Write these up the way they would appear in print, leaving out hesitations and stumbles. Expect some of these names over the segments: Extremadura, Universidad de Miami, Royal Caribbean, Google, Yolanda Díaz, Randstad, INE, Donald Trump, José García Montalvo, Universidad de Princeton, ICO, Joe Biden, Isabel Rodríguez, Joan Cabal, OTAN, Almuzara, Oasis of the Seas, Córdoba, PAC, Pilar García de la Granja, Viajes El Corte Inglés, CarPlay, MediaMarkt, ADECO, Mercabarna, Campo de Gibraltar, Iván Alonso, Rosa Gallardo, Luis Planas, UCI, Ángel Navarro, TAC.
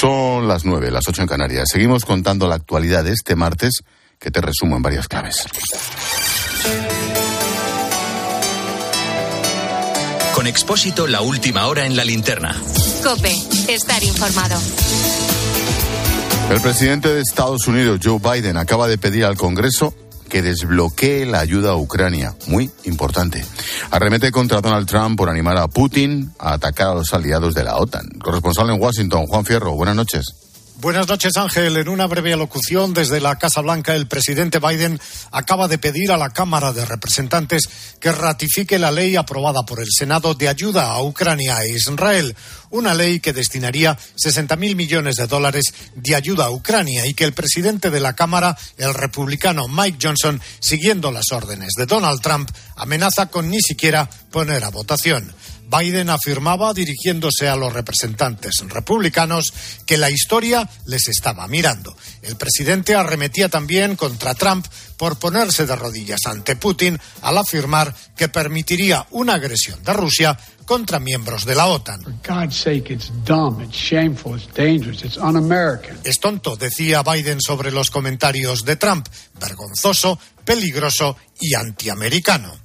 Son las 9, las 8 en Canarias. Seguimos contando la actualidad de este martes, que te resumo en varias claves. Con Expósito, la última hora en la linterna. COPE, estar informado. El presidente de Estados Unidos, Joe Biden, acaba de pedir al Congreso que desbloquee la ayuda a Ucrania. Muy importante. Arremete contra Donald Trump por animar a Putin a atacar a los aliados de la OTAN. Corresponsal en Washington, Juan Fierro, buenas noches. Buenas noches, Ángel. En una breve alocución desde la Casa Blanca, el presidente Biden acaba de pedir a la Cámara de Representantes que ratifique la ley aprobada por el Senado de ayuda a Ucrania e Israel. Una ley que destinaría 60.000 millones de dólares de ayuda a Ucrania y que el presidente de la Cámara, el republicano Mike Johnson, siguiendo las órdenes de Donald Trump, amenaza con ni siquiera poner a votación. Biden afirmaba, dirigiéndose a los representantes republicanos, que la historia les estaba mirando. El presidente arremetía también contra Trump por ponerse de rodillas ante Putin al afirmar que permitiría una agresión de Rusia contra miembros de la OTAN. Es tonto, decía Biden sobre los comentarios de Trump, vergonzoso, peligroso y antiamericano.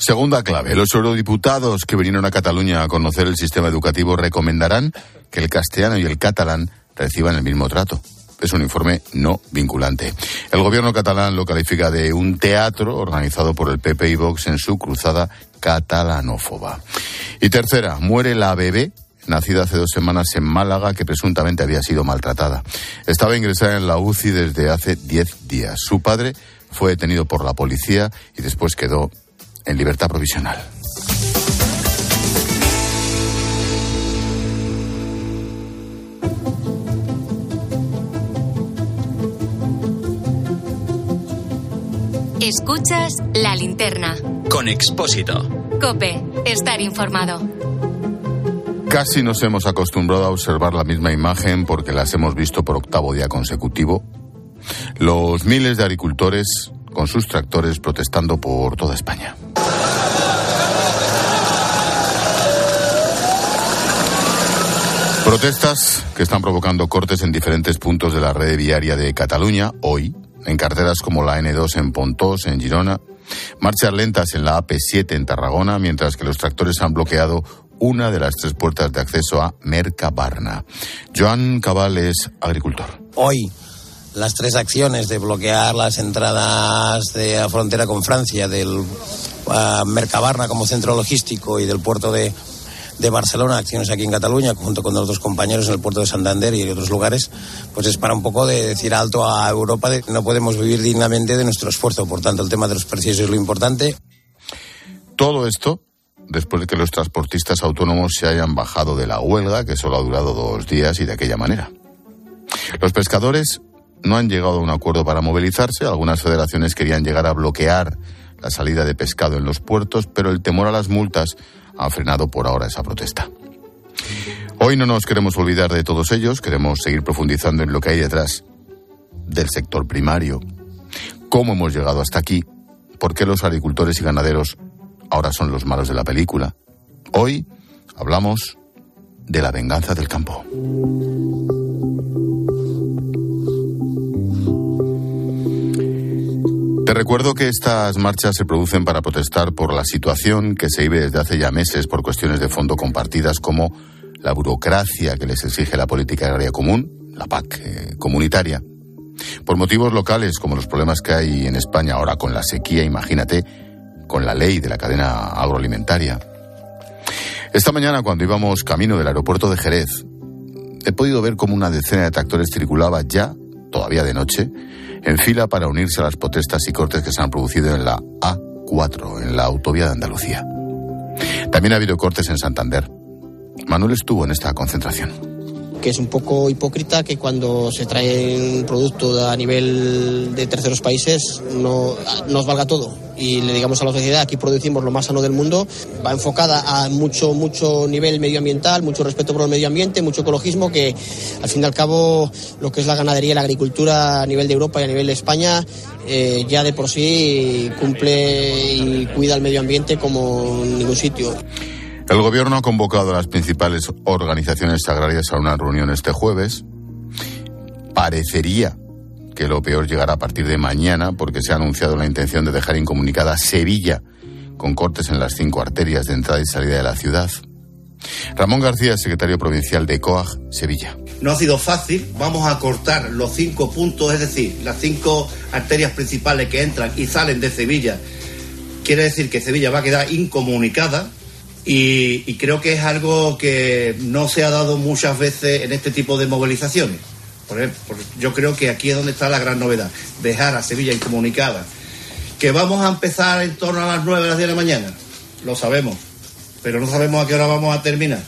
Segunda clave, los eurodiputados que vinieron a Cataluña a conocer el sistema educativo recomendarán que el castellano y el catalán reciban el mismo trato. Es un informe no vinculante. El gobierno catalán lo califica de un teatro organizado por el PP y Vox en su cruzada catalanófoba. Y tercera, muere la bebé nacida hace 2 semanas en Málaga, que presuntamente había sido maltratada. Estaba ingresada en la UCI desde hace 10 días. Su padre fue detenido por la policía y después quedó en libertad provisional. Escuchas la linterna. Con Expósito. COPE, estar informado. Casi nos hemos acostumbrado a observar la misma imagen porque las hemos visto por 8º día consecutivo. Los miles de agricultores con sus tractores protestando por toda España. Protestas que están provocando cortes en diferentes puntos de la red viaria de Cataluña hoy, en carreteras como la N2 en Pontós, en Girona, marchas lentas en la AP7 en Tarragona, mientras que los tractores han bloqueado una de las 3 puertas de acceso a Mercabarna. Joan Cabal es agricultor. Hoy las 3 acciones de bloquear las entradas de la frontera con Francia, del Mercabarna como centro logístico y del puerto de Barcelona, acciones aquí en Cataluña, junto con nuestros compañeros en el puerto de Santander y en otros lugares, pues es para un poco de decir alto a Europa de que no podemos vivir dignamente de nuestro esfuerzo. Por tanto, el tema de los precios es lo importante. Todo esto después de que los transportistas autónomos se hayan bajado de la huelga, que solo ha durado 2 días y de aquella manera. Los pescadores no han llegado a un acuerdo para movilizarse. Algunas federaciones querían llegar a bloquear la salida de pescado en los puertos, pero el temor a las multas ha frenado por ahora esa protesta. Hoy no nos queremos olvidar de todos ellos, queremos seguir profundizando en lo que hay detrás del sector primario. ¿Cómo hemos llegado hasta aquí? ¿Por qué los agricultores y ganaderos ahora son los malos de la película? Hoy hablamos de la venganza del campo. Te recuerdo que estas marchas se producen para protestar por la situación que se vive desde hace ya meses por cuestiones de fondo compartidas como la burocracia que les exige la política agraria común, la PAC comunitaria. Por motivos locales como los problemas que hay en España ahora con la sequía, imagínate, con la ley de la cadena agroalimentaria. Esta mañana, cuando íbamos camino del aeropuerto de Jerez, he podido ver cómo una decena de tractores circulaba ya, todavía de noche, en fila para unirse a las protestas y cortes que se han producido en la A4, en la autovía de Andalucía. También ha habido cortes en Santander. Manuel estuvo en esta concentración. Que es un poco hipócrita que cuando se trae un producto a nivel de terceros países no nos valga todo. Y le digamos a la sociedad, aquí producimos lo más sano del mundo, va enfocada a mucho nivel medioambiental, mucho respeto por el medio ambiente, mucho ecologismo, que al fin y al cabo lo que es la ganadería y la agricultura a nivel de Europa y a nivel de España ya de por sí cumple y cuida el medio ambiente como en ningún sitio. El gobierno ha convocado a las principales organizaciones agrarias a una reunión este jueves. Parecería que lo peor llegará a partir de mañana, porque se ha anunciado la intención de dejar incomunicada Sevilla, con cortes en las 5 arterias de entrada y salida de la ciudad. Ramón García, secretario provincial de COAG, Sevilla. No ha sido fácil, vamos a cortar los 5 puntos, es decir, las 5 arterias principales que entran y salen de Sevilla. Quiere decir que Sevilla va a quedar incomunicada y creo que es algo que no se ha dado muchas veces en este tipo de movilizaciones. Por ejemplo, yo creo que aquí es donde está la gran novedad, dejar a Sevilla incomunicada. Que vamos a empezar en torno a las 9 de las 10 de la mañana, lo sabemos. Pero no sabemos a qué hora vamos a terminar.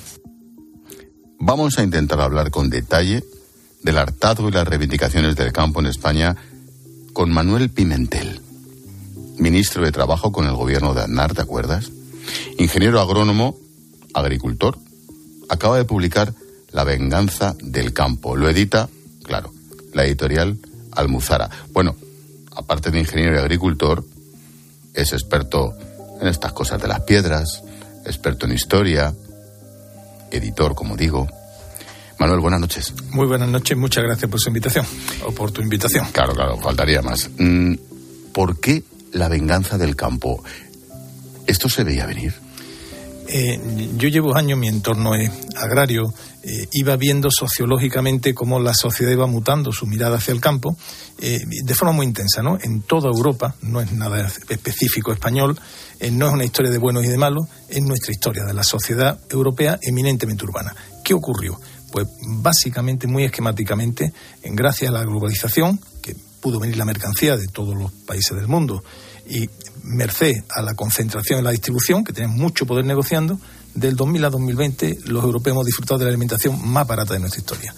Vamos a intentar hablar con detalle del hartazgo y las reivindicaciones del campo en España con Manuel Pimentel, ministro de Trabajo con el gobierno de Aznar, ¿te acuerdas? Ingeniero agrónomo, agricultor, acaba de publicar La venganza del campo. Lo edita, claro, la editorial Almuzara. Bueno, aparte de ingeniero y agricultor, es experto en estas cosas de las piedras, experto en historia, editor, como digo. Manuel, buenas noches. Muy buenas noches, muchas gracias por su invitación, o por tu invitación. Claro, claro, faltaría más. ¿Por qué la venganza del campo? ¿Esto se veía venir? Yo llevo años, mi entorno es agrario, iba viendo sociológicamente cómo la sociedad iba mutando su mirada hacia el campo, de forma muy intensa, ¿no? En toda Europa, no es nada específico español, no es una historia de buenos y de malos, es nuestra historia de la sociedad europea eminentemente urbana. ¿Qué ocurrió? Pues básicamente, muy esquemáticamente, gracias a la globalización, que pudo venir la mercancía de todos los países del mundo, y merced a la concentración en la distribución, que tenemos mucho poder negociando, del 2000 a 2020 los europeos hemos disfrutado de la alimentación más barata de nuestra historia.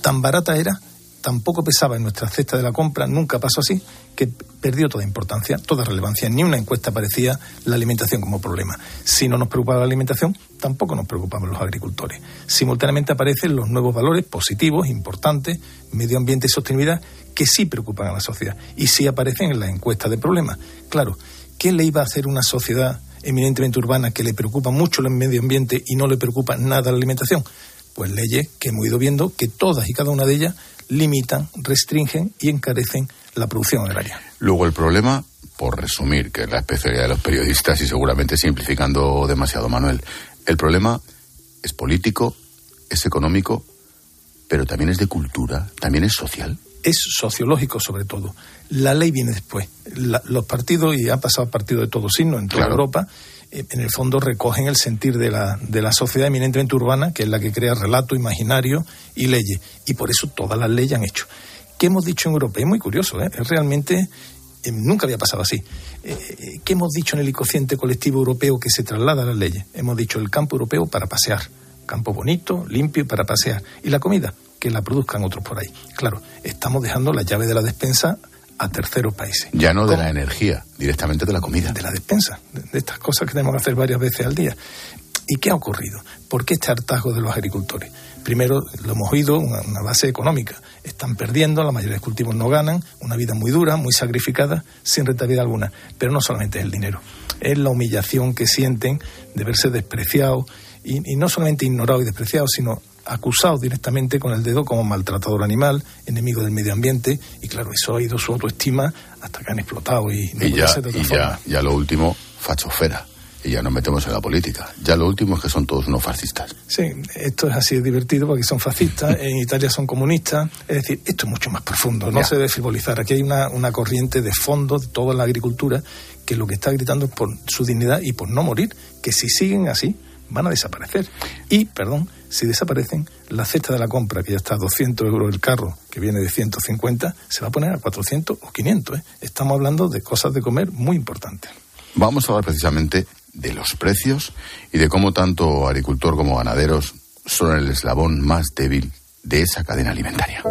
Tan barata era, tampoco pesaba en nuestra cesta de la compra, nunca pasó así, que perdió toda importancia, toda relevancia. Ni una encuesta parecía la alimentación como problema. Si no nos preocupaba la alimentación, tampoco nos preocupaban los agricultores. Simultáneamente aparecen los nuevos valores positivos, importantes, medio ambiente y sostenibilidad, que sí preocupan a la sociedad y sí aparecen en las encuestas de problemas. Claro, ¿qué le iba a hacer una sociedad eminentemente urbana que le preocupa mucho el medio ambiente y no le preocupa nada la alimentación? Pues leyes que hemos ido viendo que todas y cada una de ellas limitan, restringen y encarecen la producción agraria. Luego el problema, por resumir, que es la especialidad de los periodistas y seguramente simplificando demasiado, Manuel, el problema es político, es económico, pero también es de cultura, también es social. Es sociológico sobre todo. La ley viene después. Los partidos, y ha pasado partido de todo signo en toda Europa, en el fondo recogen el sentir de la sociedad eminentemente urbana, que es la que crea relato, imaginario y leyes. Y por eso todas las leyes han hecho. ¿Qué hemos dicho en Europa? Es muy curioso, ¿eh? Realmente nunca había pasado así. ¿Qué hemos dicho en el inconsciente colectivo europeo que se traslada a las leyes? Hemos dicho el campo europeo para pasear. Campo bonito, limpio y para pasear. ¿Y la comida? Que la produzcan otros por ahí. Claro, estamos dejando la llave de la despensa a terceros países. Ya no de la energía, directamente de la comida. De la despensa, de estas cosas que tenemos que hacer varias veces al día. ¿Y qué ha ocurrido? ¿Por qué este hartazgo de los agricultores? Primero, lo hemos oído, una base económica. Están perdiendo, la mayoría de los cultivos no ganan, una vida muy dura, muy sacrificada, sin rentabilidad alguna. Pero no solamente es el dinero, es la humillación que sienten de verse despreciados, y no solamente ignorados y despreciados, sino acusados directamente con el dedo como maltratador animal, enemigo del medio ambiente, y claro, eso ha ido su autoestima hasta que han explotado. Y ya lo último, fachosfera. Y ya nos metemos en la política. Ya lo último es que son todos unos fascistas. Sí, esto es así de divertido porque son fascistas, en Italia son comunistas. Es decir, esto es mucho más profundo, no se debe frivolizar. Aquí hay una corriente de fondo de toda la agricultura que lo que está gritando es por su dignidad y por no morir, que si siguen así van a desaparecer. Y, perdón, si desaparecen, la cesta de la compra, que ya está a 200 euros el carro, que viene de 150, se va a poner a 400 o 500. Estamos hablando de cosas de comer muy importantes. Vamos a hablar precisamente de los precios y de cómo tanto agricultor como ganaderos son el eslabón más débil de esa cadena alimentaria.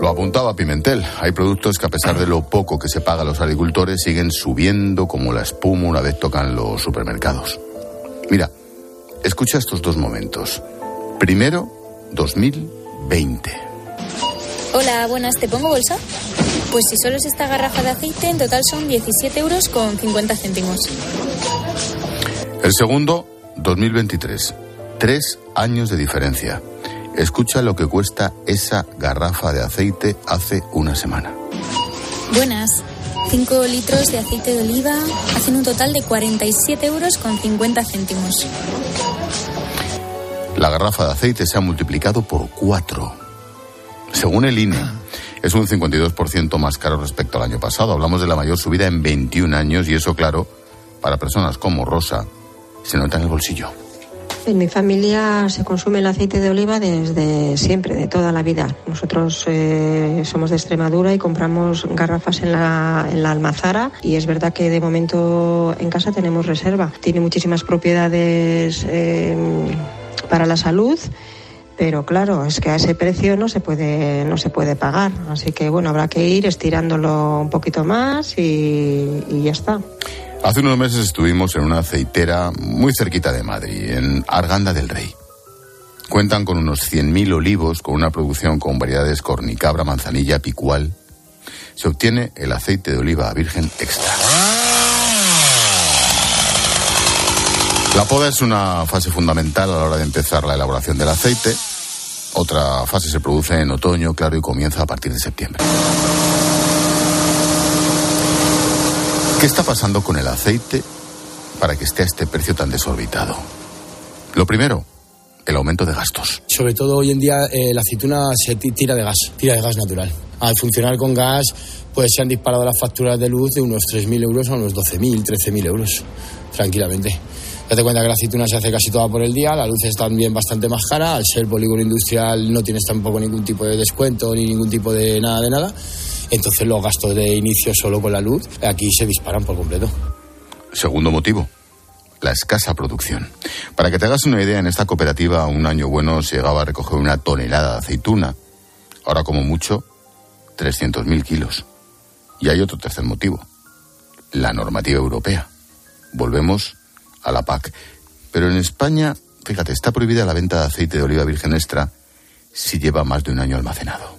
Lo apuntaba Pimentel. Hay productos que, a pesar de lo poco que se paga a los agricultores, siguen subiendo como la espuma una vez tocan los supermercados. Mira, escucha estos dos momentos. Primero, 2020. Hola, buenas, ¿te pongo bolsa? Pues si solo es esta garrafa de aceite, en total son 17,50 euros. El segundo, 2023. 3 años de diferencia. Escucha lo que cuesta esa garrafa de aceite hace una semana. Buenas. 5 litros de aceite de oliva hacen un total de 47,50 euros. La garrafa de aceite se ha multiplicado por 4. Según el INE, es un 52% más caro respecto al año pasado. Hablamos de la mayor subida en 21 años y eso, claro, para personas como Rosa, se nota en el bolsillo. En mi familia se consume el aceite de oliva desde siempre, de toda la vida. Nosotros somos de Extremadura y compramos garrafas en la Almuzara y es verdad que de momento en casa tenemos reserva. Tiene muchísimas propiedades para la salud, pero claro, es que a ese precio no se puede pagar. Así que bueno, habrá que ir estirándolo un poquito más y ya está. Hace unos meses estuvimos en una aceitera muy cerquita de Madrid, en Arganda del Rey. Cuentan con unos 100.000 olivos, con una producción con variedades cornicabra, manzanilla, picual. Se obtiene el aceite de oliva virgen extra. La poda es una fase fundamental a la hora de empezar la elaboración del aceite. Otra fase se produce en otoño, claro, y comienza a partir de septiembre. ¿Qué está pasando con el aceite para que esté a este precio tan desorbitado? Lo primero, el aumento de gastos. Sobre todo hoy en día la aceituna se tira de gas natural. Al funcionar con gas, pues se han disparado las facturas de luz de unos 3.000 euros a unos 12.000, 13.000 euros, tranquilamente. Date cuenta que la aceituna se hace casi toda por el día, la luz es también bastante más cara, al ser polígono industrial no tienes tampoco ningún tipo de descuento ni ningún tipo de nada. Entonces los gastos de inicio solo con la luz aquí se disparan por completo. Segundo motivo, la escasa producción. Para que te hagas una idea, en esta cooperativa un año bueno se llegaba a recoger 1 tonelada de aceituna. Ahora como mucho, 300.000 kilos. Y hay otro tercer motivo, la normativa europea. Volvemos a la PAC. Pero en España, fíjate, está prohibida la venta de aceite de oliva virgen extra si lleva más de 1 año almacenado.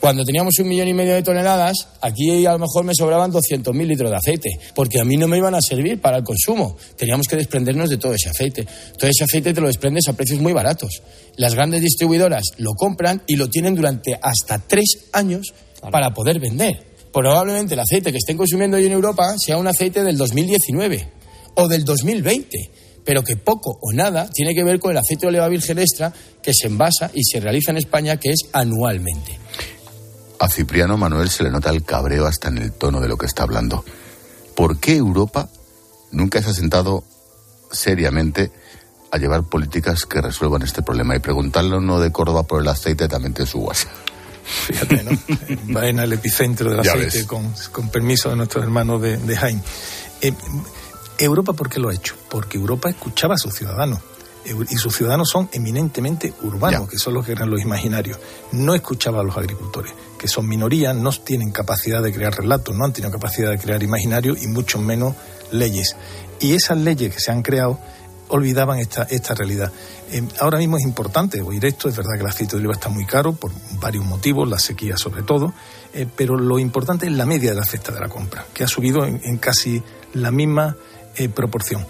Cuando teníamos 1,5 millones de toneladas, aquí a lo mejor me sobraban 200.000 litros de aceite, porque a mí no me iban a servir para el consumo. Teníamos que desprendernos de todo ese aceite. Todo ese aceite te lo desprendes a precios muy baratos. Las grandes distribuidoras lo compran y lo tienen durante hasta 3 años para poder vender. Probablemente el aceite que estén consumiendo hoy en Europa sea un aceite del 2019. O del 2020, pero que poco o nada tiene que ver con el aceite de oliva virgen extra que se envasa y se realiza en España, que es anualmente. A Cipriano Manuel se le nota el cabreo hasta en el tono de lo que está hablando. ¿Por qué Europa nunca se ha sentado seriamente a llevar políticas que resuelvan este problema? Y preguntarle a uno de Córdoba por el aceite también te subas. Fíjate, ¿no? Va en el epicentro del aceite, con permiso de nuestros hermanos de Jaén. ¿Europa por qué lo ha hecho? Porque Europa escuchaba a sus ciudadanos. Y sus ciudadanos son eminentemente urbanos, que son los que eran los imaginarios. No escuchaba a los agricultores, que son minorías, no tienen capacidad de crear relatos, no han tenido capacidad de crear imaginarios y mucho menos leyes. Y esas leyes que se han creado olvidaban esta realidad. Ahora mismo es importante oír esto. Es verdad que el aceite de oliva está muy caro por varios motivos, la sequía sobre todo, pero lo importante es la media de la cesta de la compra, que ha subido en casi la misma proporción.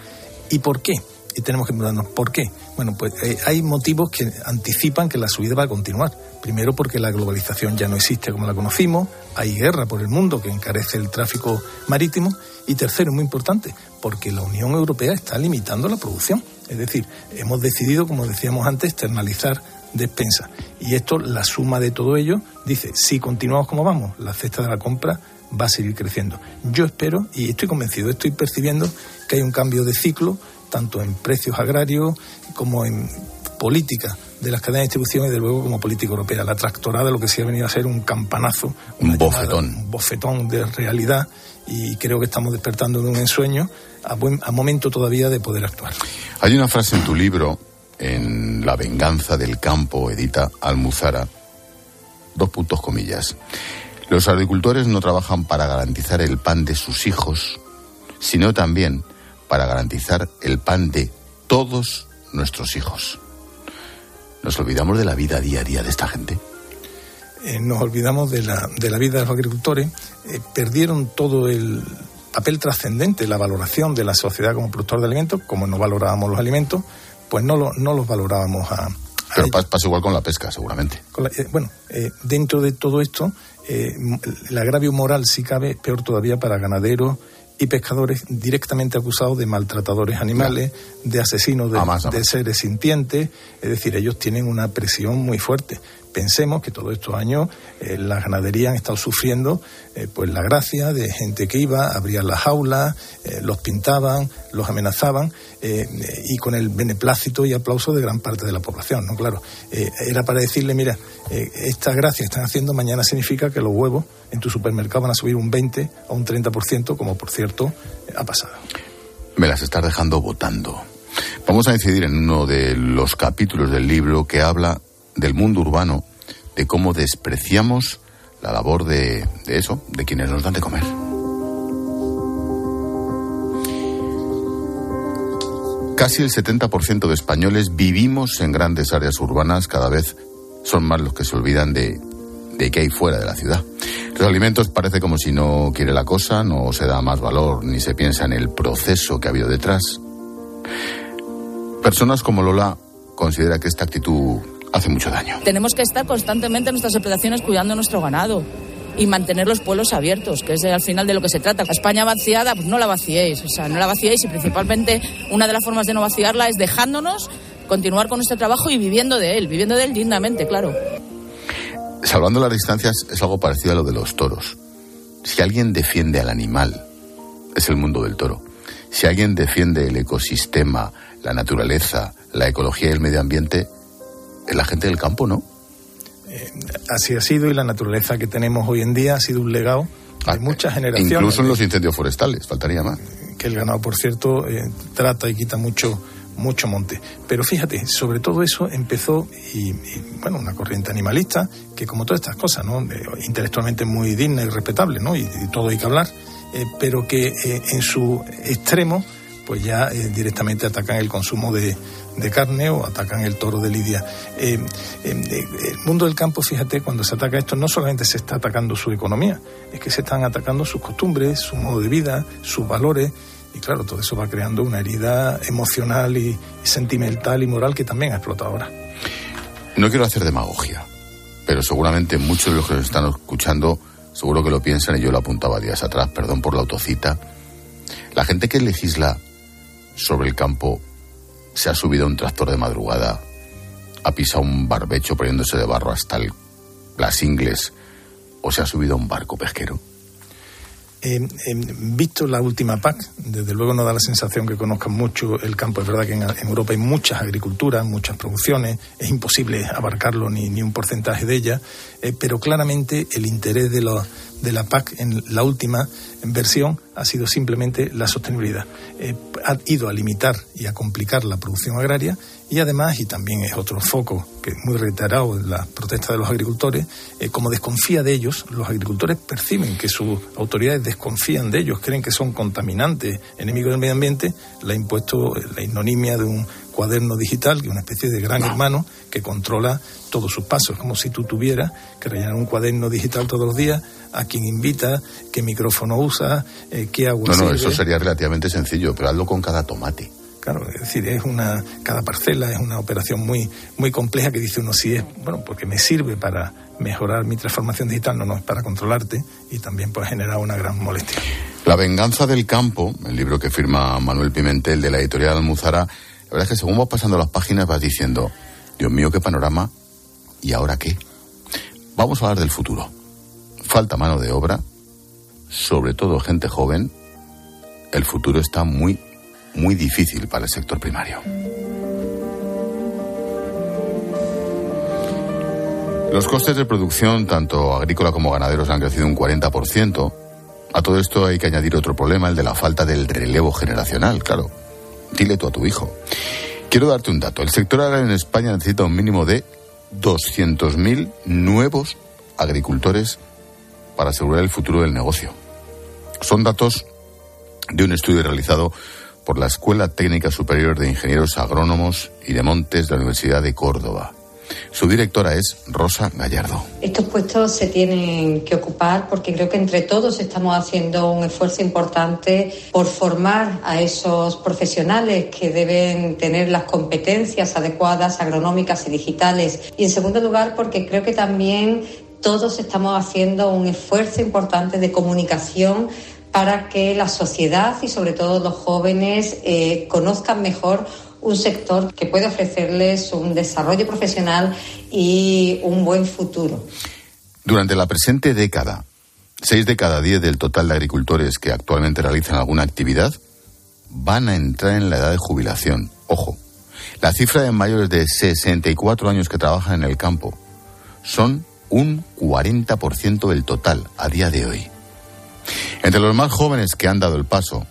¿Y por qué? Y tenemos que preguntarnos ¿por qué? Bueno, pues hay motivos que anticipan que la subida va a continuar. Primero, porque la globalización ya no existe como la conocimos, hay guerra por el mundo que encarece el tráfico marítimo. Y tercero, muy importante, porque la Unión Europea está limitando la producción. Es decir, hemos decidido, como decíamos antes, externalizar despensas. Y esto, la suma de todo ello, dice, si continuamos como vamos, la cesta de la compra va a seguir creciendo. Yo espero, y estoy convencido, estoy percibiendo que hay un cambio de ciclo, tanto en precios agrarios como en política de las cadenas de distribución y, de luego, como política europea. La tractorada, lo que se ha venido a ser un campanazo, un bofetón de realidad, y creo que estamos despertando de un ensueño a momento todavía de poder actuar. Hay una frase en tu libro, en La venganza del campo, edita Almuzara, 2.0, los agricultores no trabajan para garantizar el pan de sus hijos, sino también para garantizar el pan de todos nuestros hijos. ¿Nos olvidamos de la vida diaria de esta gente? nos olvidamos de la vida de los agricultores, perdieron todo el papel trascendente, la valoración de la sociedad como productor de alimentos. Como no valorábamos los alimentos, pues no los valorábamos a... Pero pasa igual con la pesca, seguramente. Dentro de todo esto, el agravio moral, si cabe, es peor todavía para ganaderos y pescadores directamente acusados de maltratadores animales, de asesinos de seres sintientes. Es decir, ellos tienen una presión muy fuerte. Pensemos que todos estos años la ganadería han estado sufriendo pues la gracia de gente que iba, abría las jaulas, los pintaban, los amenazaban, y con el beneplácito y aplauso de gran parte de la población, ¿no? Claro, era para decirle, mira, esta gracia que están haciendo mañana significa que los huevos en tu supermercado van a subir un 20 o un 30%, como por cierto ha pasado. Me las estás dejando votando. Vamos a incidir en uno de los capítulos del libro que habla del mundo urbano, de cómo despreciamos la labor de quienes nos dan de comer. Casi el 70% de españoles vivimos en grandes áreas urbanas. Cada vez son más los que se olvidan de qué hay fuera de la ciudad. Los alimentos parece como si no quiere la cosa, no se da más valor ni se piensa en el proceso que ha habido detrás. Personas como Lola considera que esta actitud hace mucho daño. Tenemos que estar constantemente en nuestras explotaciones cuidando nuestro ganado y mantener los pueblos abiertos, que es al final de lo que se trata. La España vaciada, pues no la vaciéis, no la vaciéis, y principalmente una de las formas de no vaciarla es dejándonos continuar con nuestro trabajo y viviendo de él dignamente, claro. Salvando las distancias, es algo parecido a lo de los toros. Si alguien defiende al animal, es el mundo del toro. Si alguien defiende el ecosistema, la naturaleza, la ecología y el medio ambiente, es la gente del campo, ¿no? Así ha sido, y la naturaleza que tenemos hoy en día ha sido un legado de muchas generaciones. Incluso en los incendios forestales, faltaría más. Que el ganado, por cierto, trata y quita mucho monte. Pero fíjate, sobre todo eso empezó y una corriente animalista que, como todas estas cosas, ¿no?, intelectualmente muy digna y respetable, ¿no?, y todo hay que hablar, pero que en su extremo pues ya directamente atacan el consumo de carne o atacan el toro de lidia. El mundo del campo, fíjate, cuando se ataca esto, no solamente se está atacando su economía, es que se están atacando sus costumbres, su modo de vida, sus valores. Y claro, todo eso va creando una herida emocional y sentimental y moral que también ha explotado ahora. No quiero hacer demagogia, pero seguramente muchos de los que nos están escuchando seguro que lo piensan, y yo lo apuntaba días atrás, perdón por la autocita. La gente que legisla sobre el campo se ha subido a un tractor de madrugada, ha pisado un barbecho poniéndose de barro hasta las ingles, o se ha subido a un barco pesquero. Visto la última PAC, desde luego no da la sensación que conozcan mucho el campo. Es verdad que en Europa hay muchas agriculturas, muchas producciones, es imposible abarcarlo ni un porcentaje de ellas, pero claramente el interés de la PAC en la última versión ha sido simplemente la sostenibilidad. Ha ido a limitar y a complicar la producción agraria, y además, y también es otro foco que es muy reiterado en las protestas de los agricultores, como desconfía de ellos, los agricultores perciben que sus autoridades desconfían de ellos, creen que son contaminantes, enemigos del medio ambiente. Le ha impuesto la ignominia de un cuaderno digital, que es una especie de gran hermano que controla todos sus pasos. Como si tú tuvieras que rellenar un cuaderno digital todos los días, a quién invita, qué micrófono usa, qué agua sirve. Eso sería relativamente sencillo, pero hazlo con cada tomate. Claro, es decir, cada parcela es una operación muy, muy compleja, que dice uno, si es, porque me sirve para mejorar mi transformación digital, no, es para controlarte, y también puede generar una gran molestia. La venganza del campo, el libro que firma Manuel Pimentel de la editorial Almuzara, la verdad es que según vas pasando las páginas vas diciendo, Dios mío, qué panorama, ¿y ahora qué? Vamos a hablar del futuro. Falta mano de obra, sobre todo gente joven. El futuro está muy, muy difícil para el sector primario. Los costes de producción, tanto agrícola como ganaderos, han crecido un 40%. A todo esto hay que añadir otro problema, el de la falta del relevo generacional, claro. Dile tú a tu hijo. Quiero darte un dato. El sector agrario en España necesita un mínimo de 200.000 nuevos agricultores para asegurar el futuro del negocio. Son datos de un estudio realizado por la Escuela Técnica Superior de Ingenieros Agrónomos y de Montes de la Universidad de Córdoba. Su directora es Rosa Gallardo. Estos puestos se tienen que ocupar porque creo que entre todos estamos haciendo un esfuerzo importante por formar a esos profesionales que deben tener las competencias adecuadas, agronómicas y digitales. Y en segundo lugar, porque creo que también todos estamos haciendo un esfuerzo importante de comunicación para que la sociedad y sobre todo los jóvenes conozcan mejor un sector que puede ofrecerles un desarrollo profesional y un buen futuro. Durante la presente década, 6 de cada 10 del total de agricultores que actualmente realizan alguna actividad van a entrar en la edad de jubilación. Ojo, la cifra de mayores de 64 años que trabajan en el campo son un 40% del total a día de hoy. Entre los más jóvenes que han dado el paso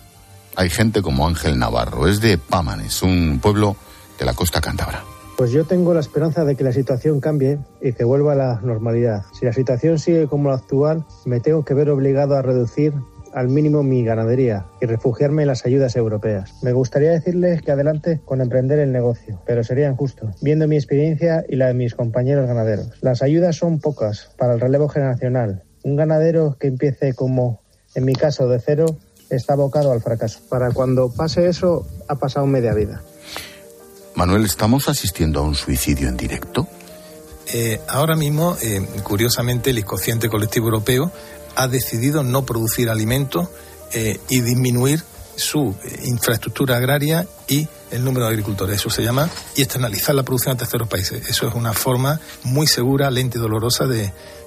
hay gente como Ángel Navarro. Es de Pámanes, un pueblo de la costa cántabra. Pues yo tengo la esperanza de que la situación cambie y que vuelva a la normalidad. Si la situación sigue como la actual, me tengo que ver obligado a reducir al mínimo mi ganadería y refugiarme en las ayudas europeas. Me gustaría decirles que adelante con emprender el negocio, pero sería injusto, viendo mi experiencia y la de mis compañeros ganaderos. Las ayudas son pocas para el relevo generacional. Un ganadero que empiece como, en mi caso, de cero, está abocado al fracaso. Para cuando pase eso, ha pasado media vida. Manuel, ¿estamos asistiendo a un suicidio en directo? Ahora mismo, curiosamente, el inconsciente colectivo europeo ha decidido no producir alimentos y disminuir su infraestructura agraria y el número de agricultores. Eso se llama externalizar la producción a terceros países. Eso es una forma muy segura, lenta y dolorosa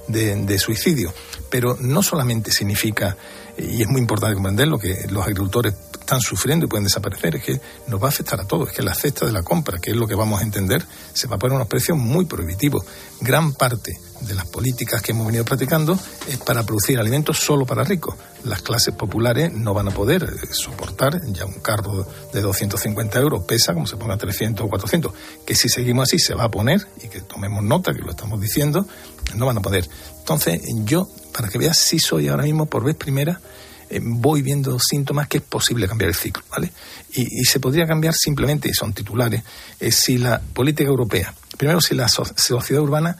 de suicidio. Pero no solamente significa, y es muy importante comprenderlo, que los agricultores están sufriendo y pueden desaparecer, es que nos va a afectar a todos, es que la cesta de la compra, que es lo que vamos a entender, se va a poner unos precios muy prohibitivos. Gran parte de las políticas que hemos venido practicando es para producir alimentos solo para ricos. Las clases populares no van a poder soportar, ya un carro de 250 euros pesa, como se ponga 300 o 400, que si seguimos así se va a poner, y que tomemos nota, que lo estamos diciendo, no van a poder. Entonces yo, para que veas, sí soy ahora mismo por vez primera, voy viendo síntomas que es posible cambiar el ciclo, ¿vale? Y se podría cambiar simplemente, son titulares, si la política europea, primero si la sociedad urbana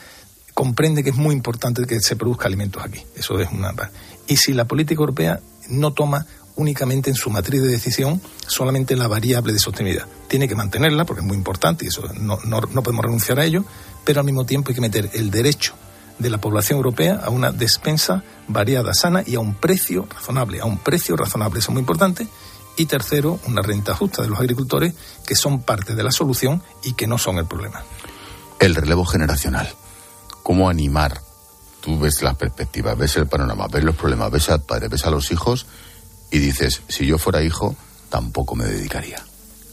comprende que es muy importante que se produzca alimentos aquí, eso es una parte, y si la política europea no toma únicamente en su matriz de decisión solamente la variable de sostenibilidad. Tiene que mantenerla porque es muy importante y eso no podemos renunciar a ello, pero al mismo tiempo hay que meter el derecho de la población europea a una despensa variada, sana y a un precio razonable, eso es muy importante. Y tercero, una renta justa de los agricultores, que son parte de la solución y que no son el problema. El relevo generacional, ¿cómo animar? Tú ves las perspectivas, ves el panorama, ves los problemas, ves al padre, ves a los hijos y dices, si yo fuera hijo, tampoco me dedicaría.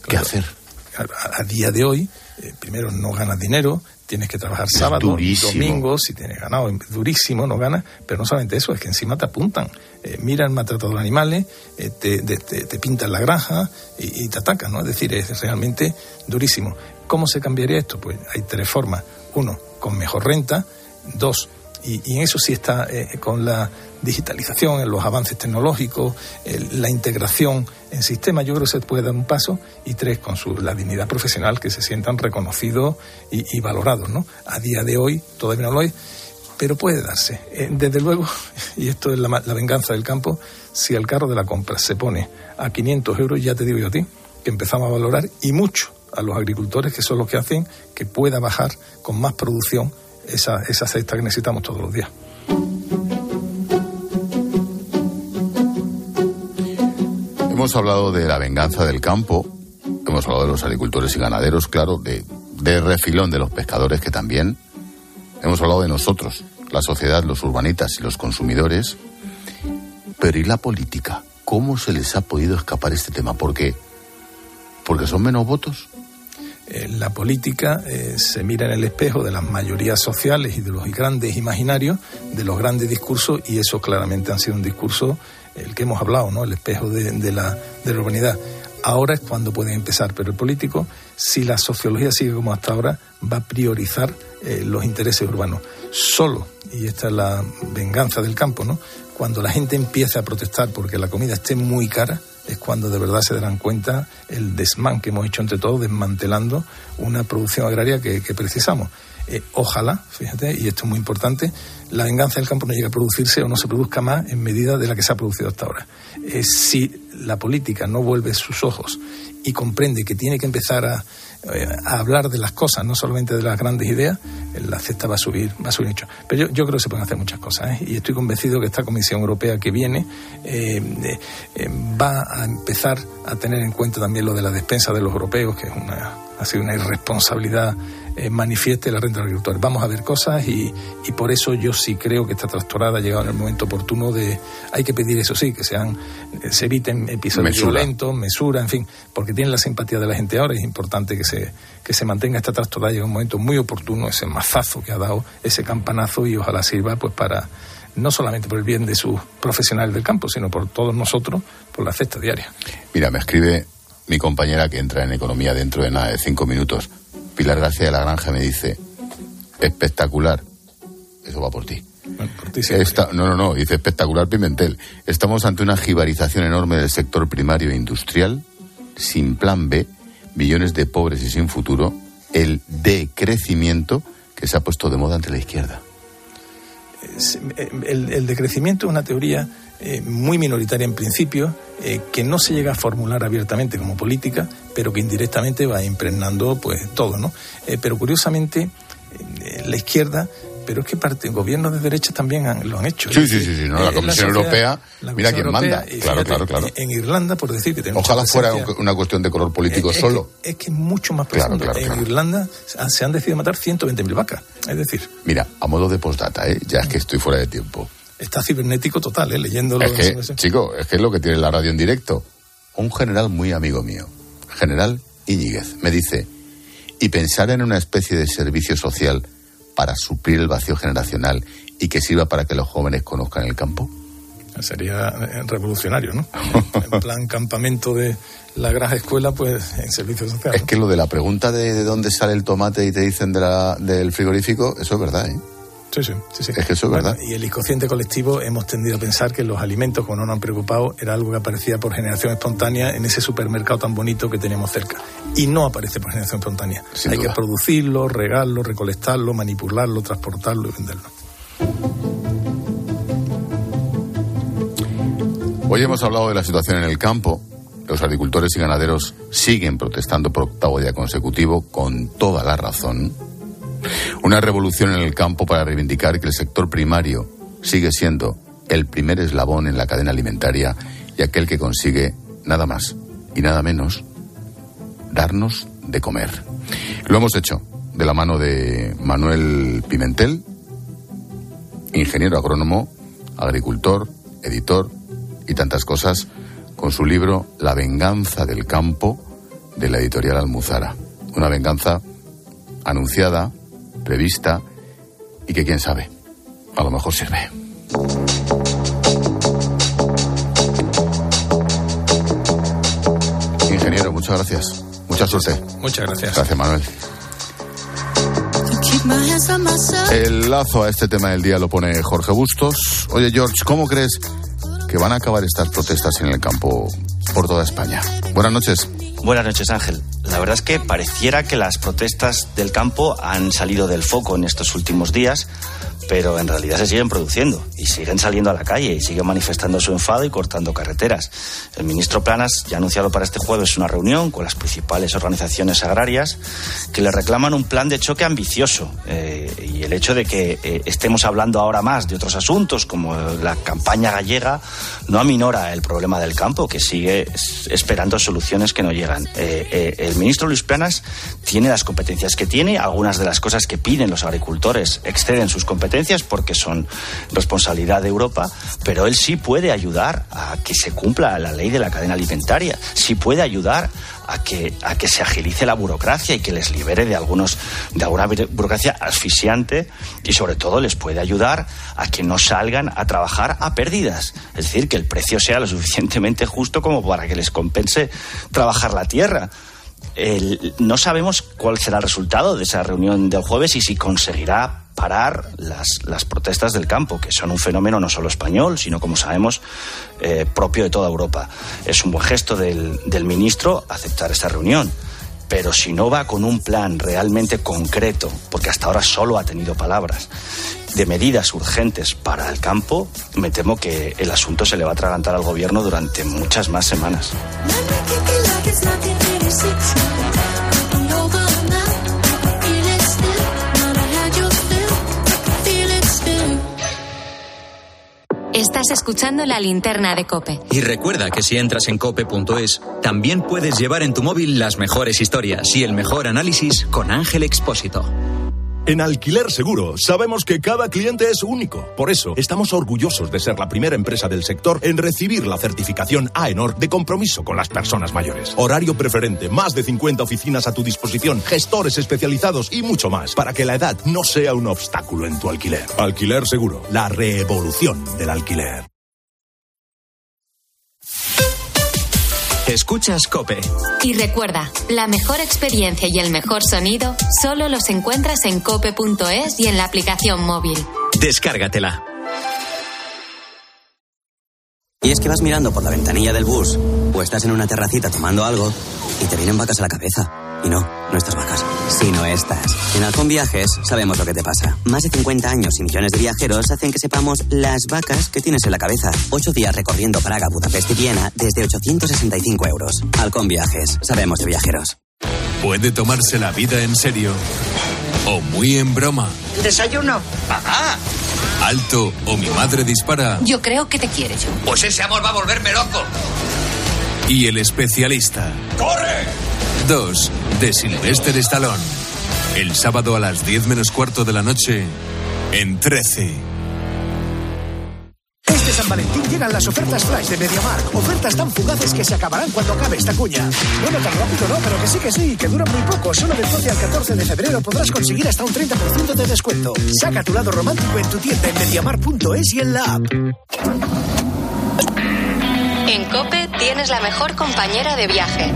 ¿Qué hacer? A día de hoy, primero, no ganas dinero, tienes que trabajar sábado, domingo, si tienes ganado, durísimo, no ganas, pero no solamente eso, es que encima te apuntan. Miran maltratador de animales, te pintan la granja y te atacan, ¿no? Es decir, es realmente durísimo. ¿Cómo se cambiaría esto? Pues hay tres formas. Uno, con mejor renta. Dos, y en eso sí está con la digitalización, en los avances tecnológicos, la integración en sistemas, yo creo que se puede dar un paso. Y tres, con la dignidad profesional, que se sientan reconocidos y valorados, ¿no? A día de hoy todavía no lo es, pero puede darse. Desde luego, y esto es la venganza del campo, si el carro de la compra se pone a 500 euros, ya te digo yo a ti, que empezamos a valorar y mucho a los agricultores, que son los que hacen que pueda bajar con más producción esa cesta que necesitamos todos los días. Hemos hablado de la venganza del campo, hemos hablado de los agricultores y ganaderos, claro, de refilón de los pescadores, que también hemos hablado de nosotros, la sociedad, los urbanitas y los consumidores. Pero ¿y la política? ¿Cómo se les ha podido escapar este tema? ¿Porque son menos votos? La política se mira en el espejo de las mayorías sociales y de los grandes imaginarios, de los grandes discursos, y eso claramente han sido un discurso, el que hemos hablado, ¿no? El espejo de la urbanidad. Ahora es cuando pueden empezar, pero el político, si la sociología sigue como hasta ahora, va a priorizar los intereses urbanos. Solo, y esta es la venganza del campo, ¿no? Cuando la gente empiece a protestar porque la comida esté muy cara, es cuando de verdad se darán cuenta el desmán que hemos hecho entre todos, desmantelando una producción agraria que precisamos. Ojalá, fíjate, y esto es muy importante, la venganza del campo no llegue a producirse o no se produzca más en medida de la que se ha producido hasta ahora. Si la política no vuelve sus ojos y comprende que tiene que empezar a hablar de las cosas, no solamente de las grandes ideas, la cesta va a subir mucho. Pero yo creo que se pueden hacer muchas cosas, ¿eh? Y estoy convencido que esta Comisión Europea que viene va a empezar a tener en cuenta también lo de la despensa de los europeos, que es ha sido una irresponsabilidad manifiesta de la renta de los agricultores. Vamos a ver cosas y por eso yo sí creo que esta trastorada ha llegado en el momento oportuno de... Hay que pedir, eso sí, que se eviten episodios violentos, mesura, en fin, porque tienen la simpatía de la gente ahora. Es importante que se mantenga esta trastorada. Llega un momento muy oportuno, ese mazazo que ha dado, ese campanazo, y ojalá sirva pues para, no solamente por el bien de sus profesionales del campo, sino por todos nosotros, por la cesta diaria. Mira, me escribe mi compañera que entra en economía dentro de nada de 5 minutos. Pilar García de la Granja me dice: espectacular, eso va por ti. Bueno, por ti sí, no, dice espectacular Pimentel. Estamos ante una jibarización enorme del sector primario e industrial, sin plan B, millones de pobres y sin futuro, el decrecimiento que se ha puesto de moda ante la izquierda. El decrecimiento es una teoría muy minoritaria en principio, que no se llega a formular abiertamente como política, pero que indirectamente va impregnando pues todo, ¿no? Pero curiosamente la izquierda, pero es que gobiernos de derecha también lo han hecho. Sí, no, la Comisión Europea, mira quién manda. Claro. En Irlanda, por decir que tenemos... Ojalá fuera una cuestión de color político solo. Es que es mucho más profundo. Claro. En Irlanda se han decidido matar 120.000 vacas, es decir... Mira, a modo de postdata, ya es que estoy fuera de tiempo. Está cibernético total, leyéndolo. Es que es lo que tiene la radio en directo. Un general muy amigo mío, general Iñiguez, me dice: y pensar en una especie de servicio social para suplir el vacío generacional y que sirva para que los jóvenes conozcan el campo. Sería revolucionario, ¿no? En plan campamento de la gran escuela, pues en servicio social, ¿no? Es que lo de la pregunta de dónde sale el tomate y te dicen del frigorífico, eso es verdad, ¿eh? Sí. Es que eso es verdad. Y el inconsciente colectivo hemos tendido a pensar que los alimentos, como no nos han preocupado, era algo que aparecía por generación espontánea en ese supermercado tan bonito que tenemos cerca. Y no aparece por generación espontánea. Sin duda. Hay que producirlo, regarlo, recolectarlo, manipularlo, transportarlo y venderlo. Hoy hemos hablado de la situación en el campo. Los agricultores y ganaderos siguen protestando por octavo día consecutivo, con toda la razón. Una revolución en el campo para reivindicar que el sector primario sigue siendo el primer eslabón en la cadena alimentaria y aquel que consigue nada más y nada menos darnos de comer. Lo hemos hecho de la mano de Manuel Pimentel, ingeniero agrónomo, agricultor, editor y tantas cosas, con su libro La venganza del campo, de la editorial Almuzara. Una venganza anunciada, prevista, y que quién sabe, a lo mejor sirve. Ingeniero, muchas gracias. Mucha suerte. Muchas gracias. Gracias, Manuel. El lazo a este tema del día lo pone Jorge Bustos. Oye, George, ¿cómo crees que van a acabar estas protestas en el campo por toda España? Buenas noches. Buenas noches, Ángel. La verdad es que pareciera que las protestas del campo han salido del foco en estos últimos días, pero en realidad se siguen produciendo y siguen saliendo a la calle y siguen manifestando su enfado y cortando carreteras. El ministro Planas ya ha anunciado para este jueves una reunión con las principales organizaciones agrarias que le reclaman un plan de choque ambicioso, y el hecho de que estemos hablando ahora más de otros asuntos como la campaña gallega no aminora el problema del campo, que sigue esperando soluciones que no llegan. El ministro Luis Planas tiene las competencias que tiene. Algunas de las cosas que piden los agricultores exceden sus competencias porque son responsabilidad de Europa, pero él sí puede ayudar a que se cumpla la ley de la cadena alimentaria, sí puede ayudar a que se agilice la burocracia y que les libere de alguna burocracia asfixiante, y sobre todo les puede ayudar a que no salgan a trabajar a pérdidas, es decir, que el precio sea lo suficientemente justo como para que les compense trabajar la tierra. No sabemos cuál será el resultado de esa reunión del jueves y si conseguirá parar las protestas del campo, que son un fenómeno no solo español, sino, como sabemos, propio de toda Europa. Es un buen gesto del ministro aceptar esta reunión. Pero si no va con un plan realmente concreto, porque hasta ahora solo ha tenido palabras, de medidas urgentes para el campo, me temo que el asunto se le va a atragantar al gobierno durante muchas más semanas. Estás escuchando La Linterna de COPE. Y recuerda que si entras en cope.es, también puedes llevar en tu móvil las mejores historias y el mejor análisis con Ángel Expósito. En Alquiler Seguro sabemos que cada cliente es único. Por eso estamos orgullosos de ser la primera empresa del sector en recibir la certificación AENOR de compromiso con las personas mayores. Horario preferente, más de 50 oficinas a tu disposición, gestores especializados y mucho más, para que la edad no sea un obstáculo en tu alquiler. Alquiler Seguro, la revolución del alquiler. Escuchas COPE. Y recuerda, la mejor experiencia y el mejor sonido solo los encuentras en cope.es y en la aplicación móvil. Descárgatela. Y es que vas mirando por la ventanilla del bus o estás en una terracita tomando algo y te vienen vacas a la cabeza. Y no estas vacas, sino estas. En Halcón Viajes sabemos lo que te pasa. Más de 50 años y millones de viajeros hacen que sepamos las vacas que tienes en la cabeza. 8 días recorriendo Praga, Budapest y Viena desde 865 euros. Halcón Viajes, sabemos de viajeros. ¿Puede tomarse la vida en serio o muy en broma? Desayuno. ¡Papá! Alto o mi madre dispara. Yo creo que te quiere yo. Pues ese amor va a volverme loco. Y el especialista. ¡Corre! 2 de Sylvester Stallone. El sábado a las 10:15 de la noche en 13. Este San Valentín llegan las ofertas flash de MediaMarkt. Ofertas tan fugaces que se acabarán cuando acabe esta cuña. Bueno, tan rápido no, pero que sí, que duran muy poco. Solo del 12 al 14 de febrero podrás conseguir hasta un 30% de descuento. Saca tu lado romántico en tu tienda en MediaMarkt.es y en la app. En COPE tienes la mejor compañera de viaje.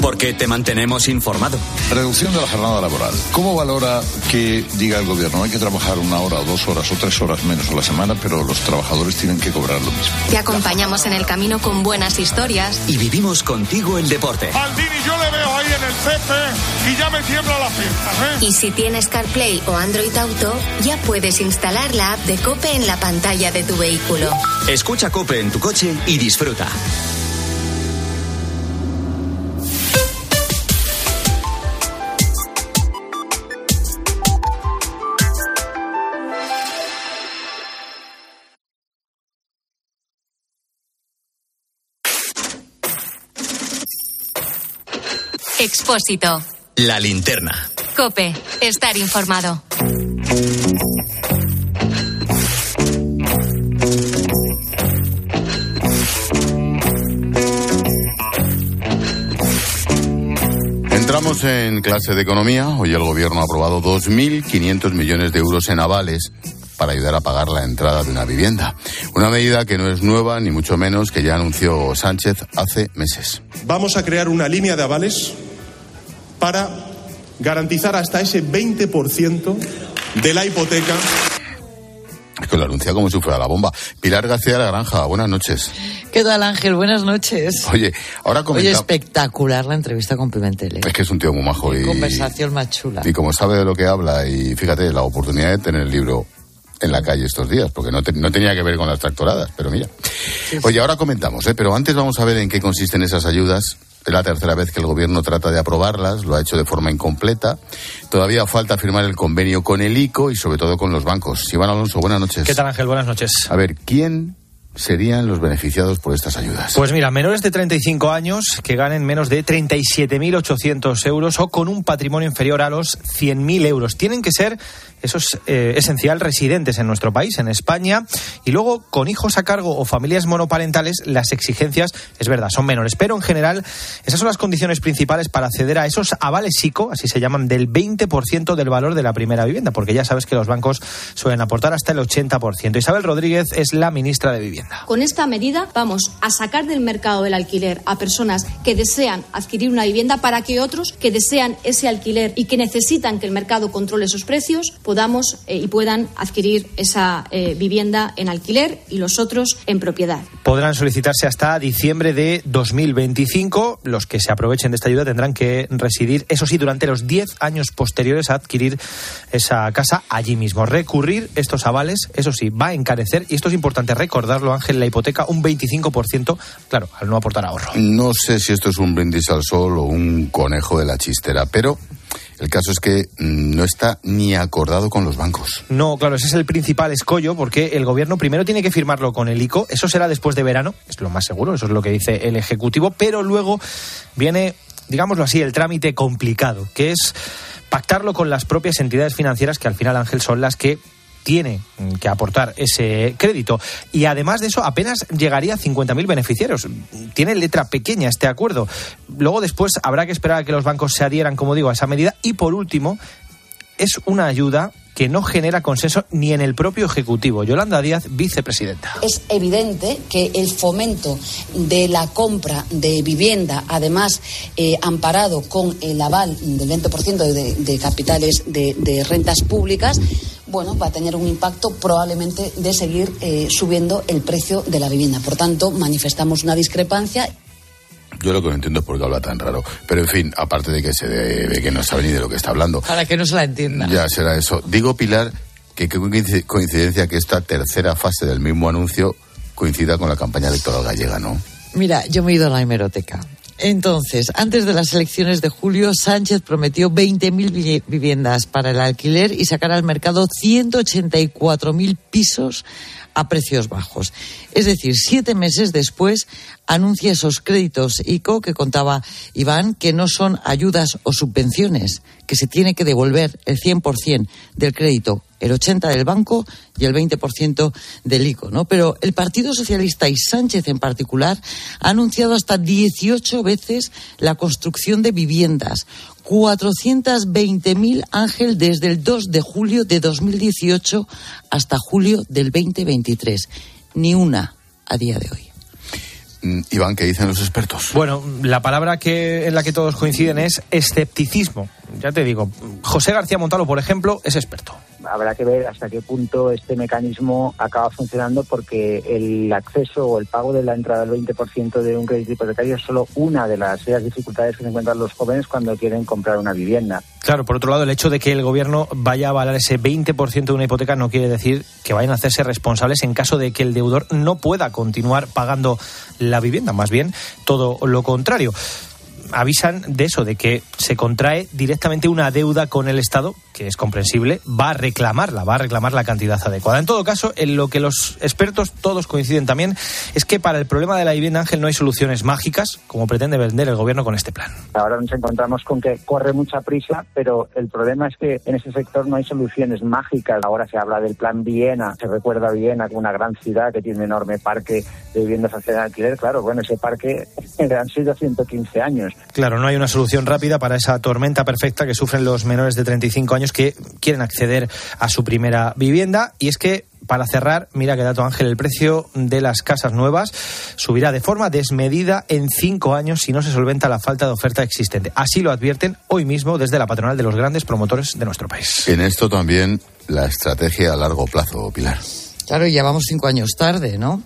Porque te mantenemos informado. Reducción de la jornada laboral. ¿Cómo valora que diga el gobierno? Hay que trabajar 1 hora, 2 horas o 3 horas menos a la semana, pero los trabajadores tienen que cobrar lo mismo. Te acompañamos en el camino con buenas historias. Y vivimos contigo el deporte. Maldini, yo le veo ahí en el césped y ya me tiembla la pierna, ¿eh? Y si tienes CarPlay o Android Auto, ya puedes instalar la app de COPE en la pantalla de tu vehículo. Escucha COPE en tu coche y disfruta. Expósito. La Linterna. COPE. Estar informado. Entramos en clase de economía. Hoy el gobierno ha aprobado 2.500 millones de euros en avales para ayudar a pagar la entrada de una vivienda. Una medida que no es nueva, ni mucho menos, que ya anunció Sánchez hace meses. Vamos a crear una línea de avales para garantizar hasta ese 20% de la hipoteca. Es que lo anuncia como si fuera la bomba. Pilar García de la Granja, buenas noches. ¿Qué tal, Ángel? Buenas noches. Oye, ahora comenta... Oye, espectacular la entrevista con Pimentel, ¿eh? Es que es un tío muy majo y... Conversación más chula. Y como sabe de lo que habla, y fíjate, la oportunidad de tener el libro en la calle estos días, porque no tenía que ver con las tractoradas, pero mira. Sí. Oye, ahora comentamos, ¿eh? Pero antes vamos a ver en qué consisten esas ayudas. Es la tercera vez que el gobierno trata de aprobarlas, lo ha hecho de forma incompleta. Todavía falta firmar el convenio con el ICO y sobre todo con los bancos. Iván Alonso, buenas noches. ¿Qué tal, Ángel? Buenas noches. A ver, ¿quién serían los beneficiados por estas ayudas? Pues mira, menores de 35 años que ganen menos de 37.800 euros o con un patrimonio inferior a los 100.000 euros. Tienen que ser, eso es esencial, residentes en nuestro país, en España, y luego con hijos a cargo o familias monoparentales. Las exigencias, es verdad, son menores, pero en general esas son las condiciones principales para acceder a esos avales ICO, así se llaman, del 20% del valor de la primera vivienda, porque ya sabes que los bancos suelen aportar hasta el 80%. Isabel Rodríguez es la ministra de Vivienda. Con esta medida vamos a sacar del mercado del alquiler a personas que desean adquirir una vivienda para que otros que desean ese alquiler y que necesitan que el mercado controle sus precios puedan podamos y puedan adquirir esa vivienda en alquiler y los otros en propiedad. Podrán solicitarse hasta diciembre de 2025. Los que se aprovechen de esta ayuda tendrán que residir, eso sí, durante los 10 años posteriores a adquirir esa casa allí mismo. Recurrir estos avales, eso sí, va a encarecer, y esto es importante recordarlo, Ángel, la hipoteca un 25%, claro, al no aportar ahorro. No sé si esto es un brindis al sol o un conejo de la chistera, pero el caso es que no está ni acordado con los bancos. No, claro, ese es el principal escollo, porque el gobierno primero tiene que firmarlo con el ICO, eso será después de verano, es lo más seguro, eso es lo que dice el Ejecutivo, pero luego viene, digámoslo así, el trámite complicado, que es pactarlo con las propias entidades financieras, que al final, Ángel, son las que tiene que aportar ese crédito. Y además de eso, apenas llegaría a 50.000 beneficiarios. Tiene letra pequeña este acuerdo. Luego después habrá que esperar a que los bancos se adhieran, como digo, a esa medida. Y por último, es una ayuda que no genera consenso ni en el propio Ejecutivo. Yolanda Díaz, vicepresidenta. Es evidente que el fomento de la compra de vivienda, además amparado con el aval del 20% de capitales de rentas públicas, bueno, va a tener un impacto probablemente de seguir subiendo el precio de la vivienda. Por tanto, manifestamos una discrepancia. Yo lo que no entiendo es por qué habla tan raro. Pero, en fin, aparte de que se ve que no sabe ni de lo que está hablando. Para que no se la entienda. Ya será eso. Digo, Pilar, que coincidencia que esta tercera fase del mismo anuncio coincida con la campaña electoral gallega, ¿no? Mira, yo me he ido a la hemeroteca. Entonces, antes de las elecciones de julio, Sánchez prometió 20.000 viviendas para el alquiler y sacar al mercado 184.000 pisos a precios bajos. Es decir, 7 meses después anuncia esos créditos ICO que contaba Iván, que no son ayudas o subvenciones, que se tiene que devolver el 100% del crédito, el 80% del banco y el 20% del ICO, ¿no? Pero el Partido Socialista y Sánchez en particular ha anunciado hasta 18 veces la construcción de viviendas. 420.000, Ángel, desde el 2 de julio de 2018 hasta julio del 2023. Ni una a día de hoy. Iván, ¿qué dicen los expertos? Bueno, la palabra en la que todos coinciden es escepticismo. Ya te digo, José García Montalvo, por ejemplo, es experto. Habrá que ver hasta qué punto este mecanismo acaba funcionando, porque el acceso o el pago de la entrada del 20% de un crédito hipotecario es solo una de las serias dificultades que se encuentran los jóvenes cuando quieren comprar una vivienda. Claro, por otro lado, el hecho de que el gobierno vaya a avalar ese 20% de una hipoteca no quiere decir que vayan a hacerse responsables en caso de que el deudor no pueda continuar pagando la vivienda, más bien todo lo contrario. Avisan de eso, de que se contrae directamente una deuda con el Estado, que es comprensible, va a reclamar la cantidad adecuada. En todo caso, en lo que los expertos todos coinciden también es que para el problema de la vivienda, Ángel, no hay soluciones mágicas, como pretende vender el gobierno con este plan. Ahora nos encontramos con que corre mucha prisa, pero el problema es que en ese sector no hay soluciones mágicas. Ahora se habla del plan Viena, se recuerda a Viena como una gran ciudad que tiene un enorme parque de viviendas en alquiler. Claro, bueno, ese parque han sido 115 años. Claro, no hay una solución rápida para esa tormenta perfecta que sufren los menores de 35 años que quieren acceder a su primera vivienda. Y es que, para cerrar, mira qué dato, Ángel, el precio de las casas nuevas subirá de forma desmedida en 5 años si no se solventa la falta de oferta existente. Así lo advierten hoy mismo desde la patronal de los grandes promotores de nuestro país. En esto también la estrategia a largo plazo, Pilar. Claro, ya vamos 5 años tarde, ¿no?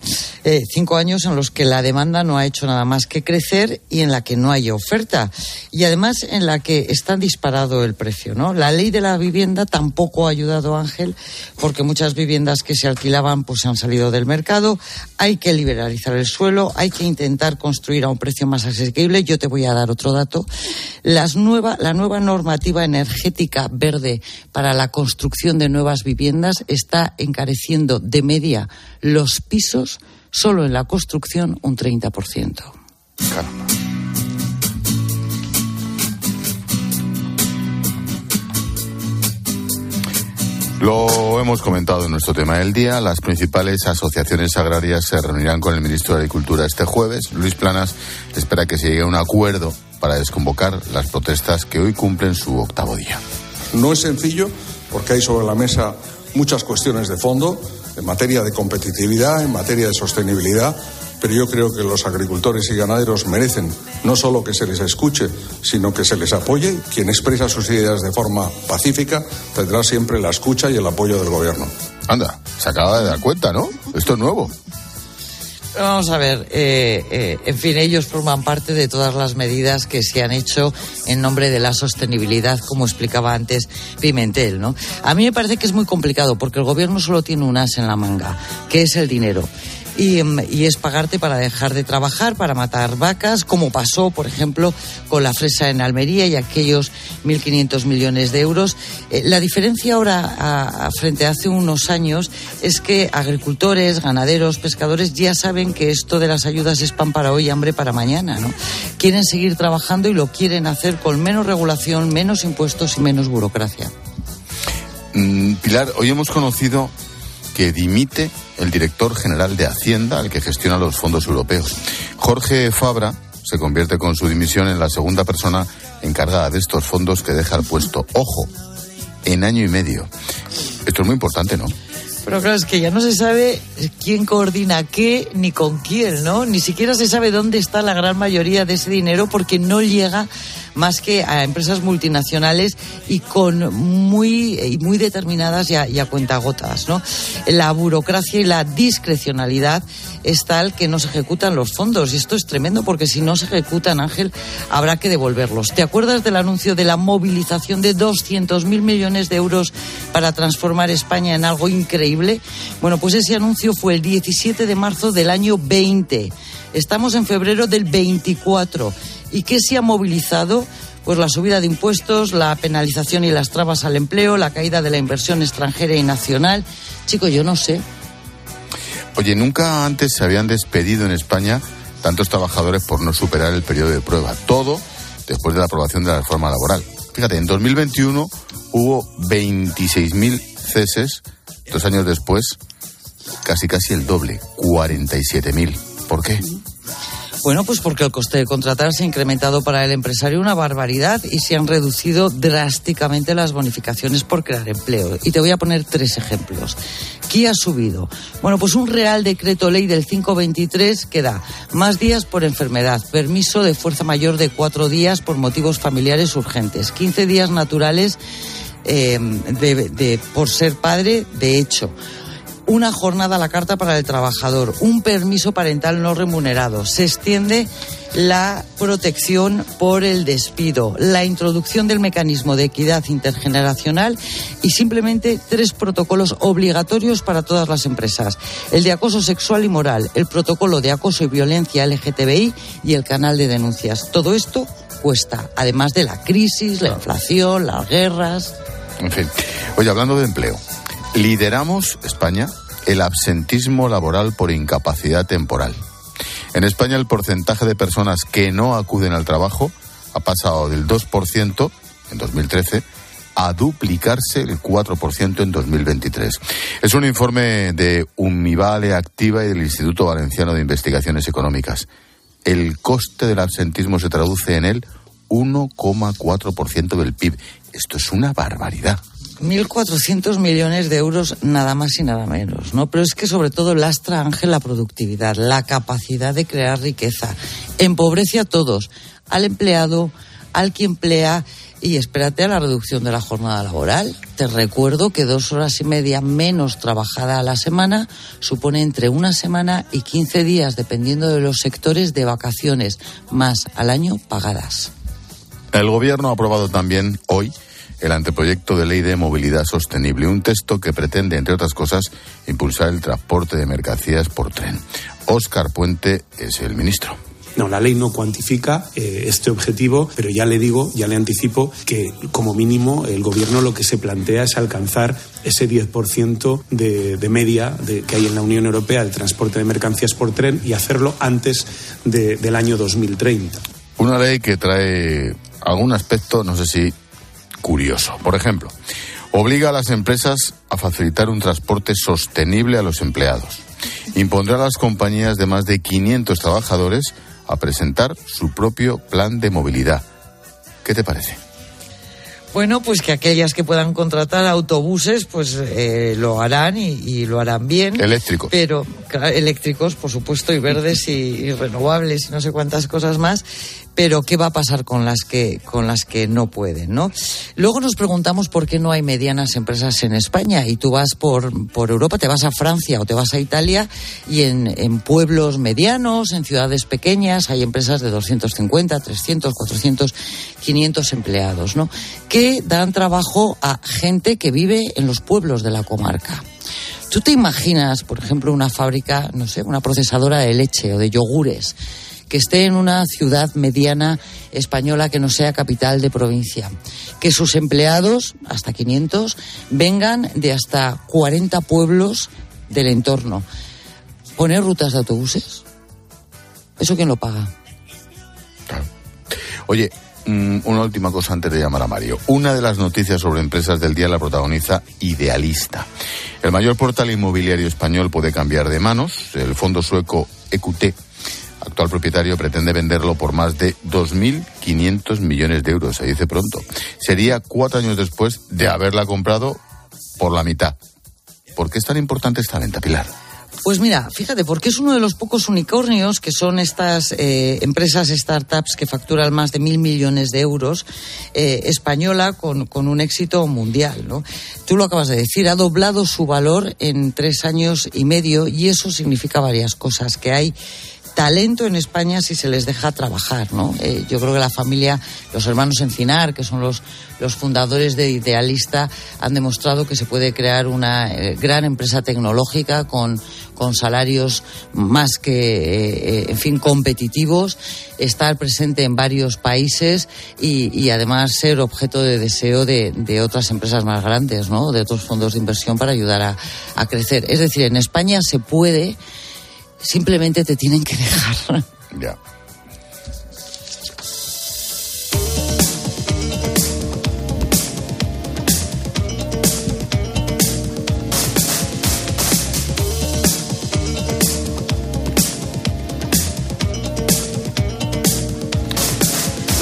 5 años en los que la demanda no ha hecho nada más que crecer y en la que no hay oferta. Y además en la que está disparado el precio, ¿no? La ley de la vivienda tampoco ha ayudado, Ángel, porque muchas viviendas que se alquilaban pues han salido del mercado. Hay que liberalizar el suelo, hay que intentar construir a un precio más asequible. Yo te voy a dar otro dato. La nueva normativa energética verde para la construcción de nuevas viviendas está encareciendo de media los pisos, solo en la construcción, un 30%. Caramba. Lo hemos comentado en nuestro tema del día. Las principales asociaciones agrarias se reunirán con el ministro de Agricultura este jueves. Luis Planas espera que se llegue a un acuerdo para desconvocar las protestas que hoy cumplen su 8º día. No es sencillo porque hay sobre la mesa muchas cuestiones de fondo, en materia de competitividad, en materia de sostenibilidad, pero yo creo que los agricultores y ganaderos merecen no solo que se les escuche, sino que se les apoye. Quien expresa sus ideas de forma pacífica tendrá siempre la escucha y el apoyo del gobierno. Anda, se acaba de dar cuenta, ¿no? Esto es nuevo. Vamos a ver, en fin, ellos forman parte de todas las medidas que se han hecho en nombre de la sostenibilidad, como explicaba antes Pimentel, ¿no? A mí me parece que es muy complicado, porque el gobierno solo tiene un as en la manga, que es el dinero. Y es pagarte para dejar de trabajar, para matar vacas, como pasó, por ejemplo, con la fresa en Almería y aquellos 1.500 millones de euros. La diferencia ahora frente a hace unos años es que agricultores, ganaderos, pescadores ya saben que esto de las ayudas es pan para hoy y hambre para mañana, ¿no? Quieren seguir trabajando y lo quieren hacer con menos regulación, menos impuestos y menos burocracia. Pilar, hoy hemos conocido que dimite el director general de Hacienda, el que gestiona los fondos europeos. Jorge Fabra se convierte con su dimisión en la segunda persona encargada de estos fondos que deja el puesto. Ojo, en año y medio. Esto es muy importante, ¿no? Pero claro, es que ya no se sabe quién coordina qué ni con quién, ¿no? Ni siquiera se sabe dónde está la gran mayoría de ese dinero porque no llega más que a empresas multinacionales y con muy determinadas y a cuentagotas, ¿no? La burocracia y la discrecionalidad es tal que no se ejecutan los fondos. Y esto es tremendo porque si no se ejecutan, Ángel, habrá que devolverlos. ¿Te acuerdas del anuncio de la movilización de 200.000 millones de euros para transformar España en algo increíble? Bueno, pues ese anuncio fue el 17 de marzo del año 20. Estamos en febrero del 24. ¿Y qué se ha movilizado? Pues la subida de impuestos, la penalización y las trabas al empleo, la caída de la inversión extranjera y nacional. Chico, yo no sé. Oye, nunca antes se habían despedido en España tantos trabajadores por no superar el periodo de prueba. Todo después de la aprobación de la reforma laboral. Fíjate, en 2021 hubo 26.000 ceses. 2 años después, casi el doble, 47.000. ¿Por qué? Bueno, pues porque el coste de contratar se ha incrementado para el empresario una barbaridad y se han reducido drásticamente las bonificaciones por crear empleo. Y te voy a poner 3 ejemplos. ¿Qué ha subido? Bueno, pues un Real Decreto Ley del 523 que da más días por enfermedad, permiso de fuerza mayor de 4 días por motivos familiares urgentes, 15 días naturales por ser padre de hecho, una jornada a la carta para el trabajador, un permiso parental no remunerado, se extiende la protección por el despido, la introducción del mecanismo de equidad intergeneracional y simplemente 3 protocolos obligatorios para todas las empresas, el de acoso sexual y moral, el protocolo de acoso y violencia LGTBI y el canal de denuncias. Todo esto cuesta, además de la crisis, la inflación, las guerras. En fin. Oye, hablando de empleo, lideramos, España, el absentismo laboral por incapacidad temporal. En España el porcentaje de personas que no acuden al trabajo ha pasado del 2% en 2013 a duplicarse el 4% en 2023. Es un informe de Unmivale Activa y del Instituto Valenciano de Investigaciones Económicas. El coste del absentismo se traduce en el 1,4% del PIB. Esto es una barbaridad. 1.400 millones de euros nada más y nada menos, ¿no? Pero es que sobre todo lastra, Ángel, la productividad, la capacidad de crear riqueza. Empobrece a todos, al empleado, al que emplea y espérate a la reducción de la jornada laboral. Te recuerdo que 2 horas y media menos trabajada a la semana supone entre 1 semana y 15 días, dependiendo de los sectores, de vacaciones, más al año pagadas. El Gobierno ha aprobado también hoy el anteproyecto de ley de movilidad sostenible, un texto que pretende, entre otras cosas, impulsar el transporte de mercancías por tren. Óscar Puente es el ministro. No, la ley no cuantifica este objetivo, pero ya le digo, ya le anticipo que como mínimo el Gobierno lo que se plantea es alcanzar ese 10% de media que hay en la Unión Europea del transporte de mercancías por tren y hacerlo antes del año 2030. Una ley que trae algún aspecto, no sé si curioso. Por ejemplo, obliga a las empresas a facilitar un transporte sostenible a los empleados. Impondrá a las compañías de más de 500 trabajadores a presentar su propio plan de movilidad. ¿Qué te parece? Bueno, pues que aquellas que puedan contratar autobuses, pues lo harán y lo harán bien. Eléctricos. Pero eléctricos, por supuesto, y verdes y renovables y no sé cuántas cosas más. Pero ¿qué va a pasar con las que no pueden, no? Luego nos preguntamos por qué no hay medianas empresas en España. Y tú vas por Europa, te vas a Francia o te vas a Italia y en pueblos medianos, en ciudades pequeñas, hay empresas de 250, 300, 400, 500 empleados, ¿no? Que dan trabajo a gente que vive en los pueblos de la comarca. ¿Tú te imaginas, por ejemplo, una fábrica, no sé, una procesadora de leche o de yogures, que esté en una ciudad mediana española que no sea capital de provincia, que sus empleados, hasta 500, vengan de hasta 40 pueblos del entorno? ¿Poner rutas de autobuses? ¿Eso quién lo paga? Claro. Oye, una última cosa antes de llamar a Mario. Una de las noticias sobre empresas del día la protagoniza Idealista. El mayor portal inmobiliario español puede cambiar de manos. El fondo sueco EQT, actual propietario, pretende venderlo por más de 2.500 millones de euros, se dice pronto. Sería 4 años después de haberla comprado por la mitad. ¿Por qué es tan importante esta venta, Pilar? Pues mira, fíjate, porque es uno de los pocos unicornios que son estas empresas, startups que facturan más de 1.000 millones de euros, española, con un éxito mundial, ¿no? Tú lo acabas de decir, ha doblado su valor en 3 años y medio y eso significa varias cosas, que hay talento en España si se les deja trabajar, ¿no? Yo creo que la familia, los hermanos Encinar, que son los fundadores de Idealista, han demostrado que se puede crear una gran empresa tecnológica con salarios más que, en fin, competitivos, estar presente en varios países y además ser objeto de deseo de otras empresas más grandes, ¿no? De otros fondos de inversión para ayudar a crecer. Es decir, en España se puede. Simplemente te tienen que dejar. Ya.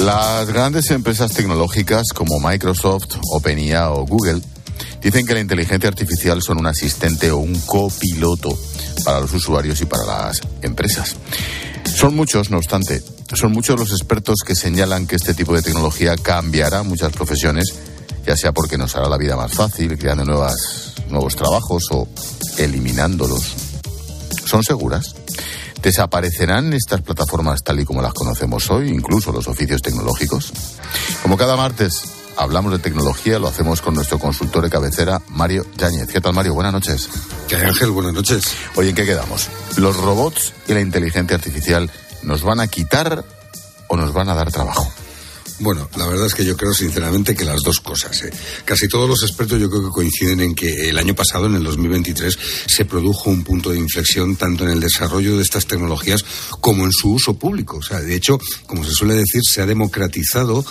Las grandes empresas tecnológicas como Microsoft, OpenAI o Google dicen que la inteligencia artificial son un asistente o un copiloto para los usuarios y para las empresas. Son muchos, no obstante, son muchos los expertos que señalan que este tipo de tecnología cambiará muchas profesiones, ya sea porque nos hará la vida más fácil, creando nuevos trabajos o eliminándolos. ¿Son seguras? ¿Desaparecerán estas plataformas tal y como las conocemos hoy, incluso los oficios tecnológicos? Como cada martes hablamos de tecnología, lo hacemos con nuestro consultor de cabecera, Mario Yañez. ¿Qué tal, Mario? Buenas noches. ¿Qué tal, Ángel? Buenas noches. Oye, ¿en qué quedamos? ¿Los robots y la inteligencia artificial nos van a quitar o nos van a dar trabajo? Bueno, la verdad es que yo creo sinceramente que las dos cosas. Casi todos los expertos yo creo que coinciden en que el año pasado, en el 2023, se produjo un punto de inflexión tanto en el desarrollo de estas tecnologías como en su uso público. O sea, de hecho, como se suele decir, se ha democratizado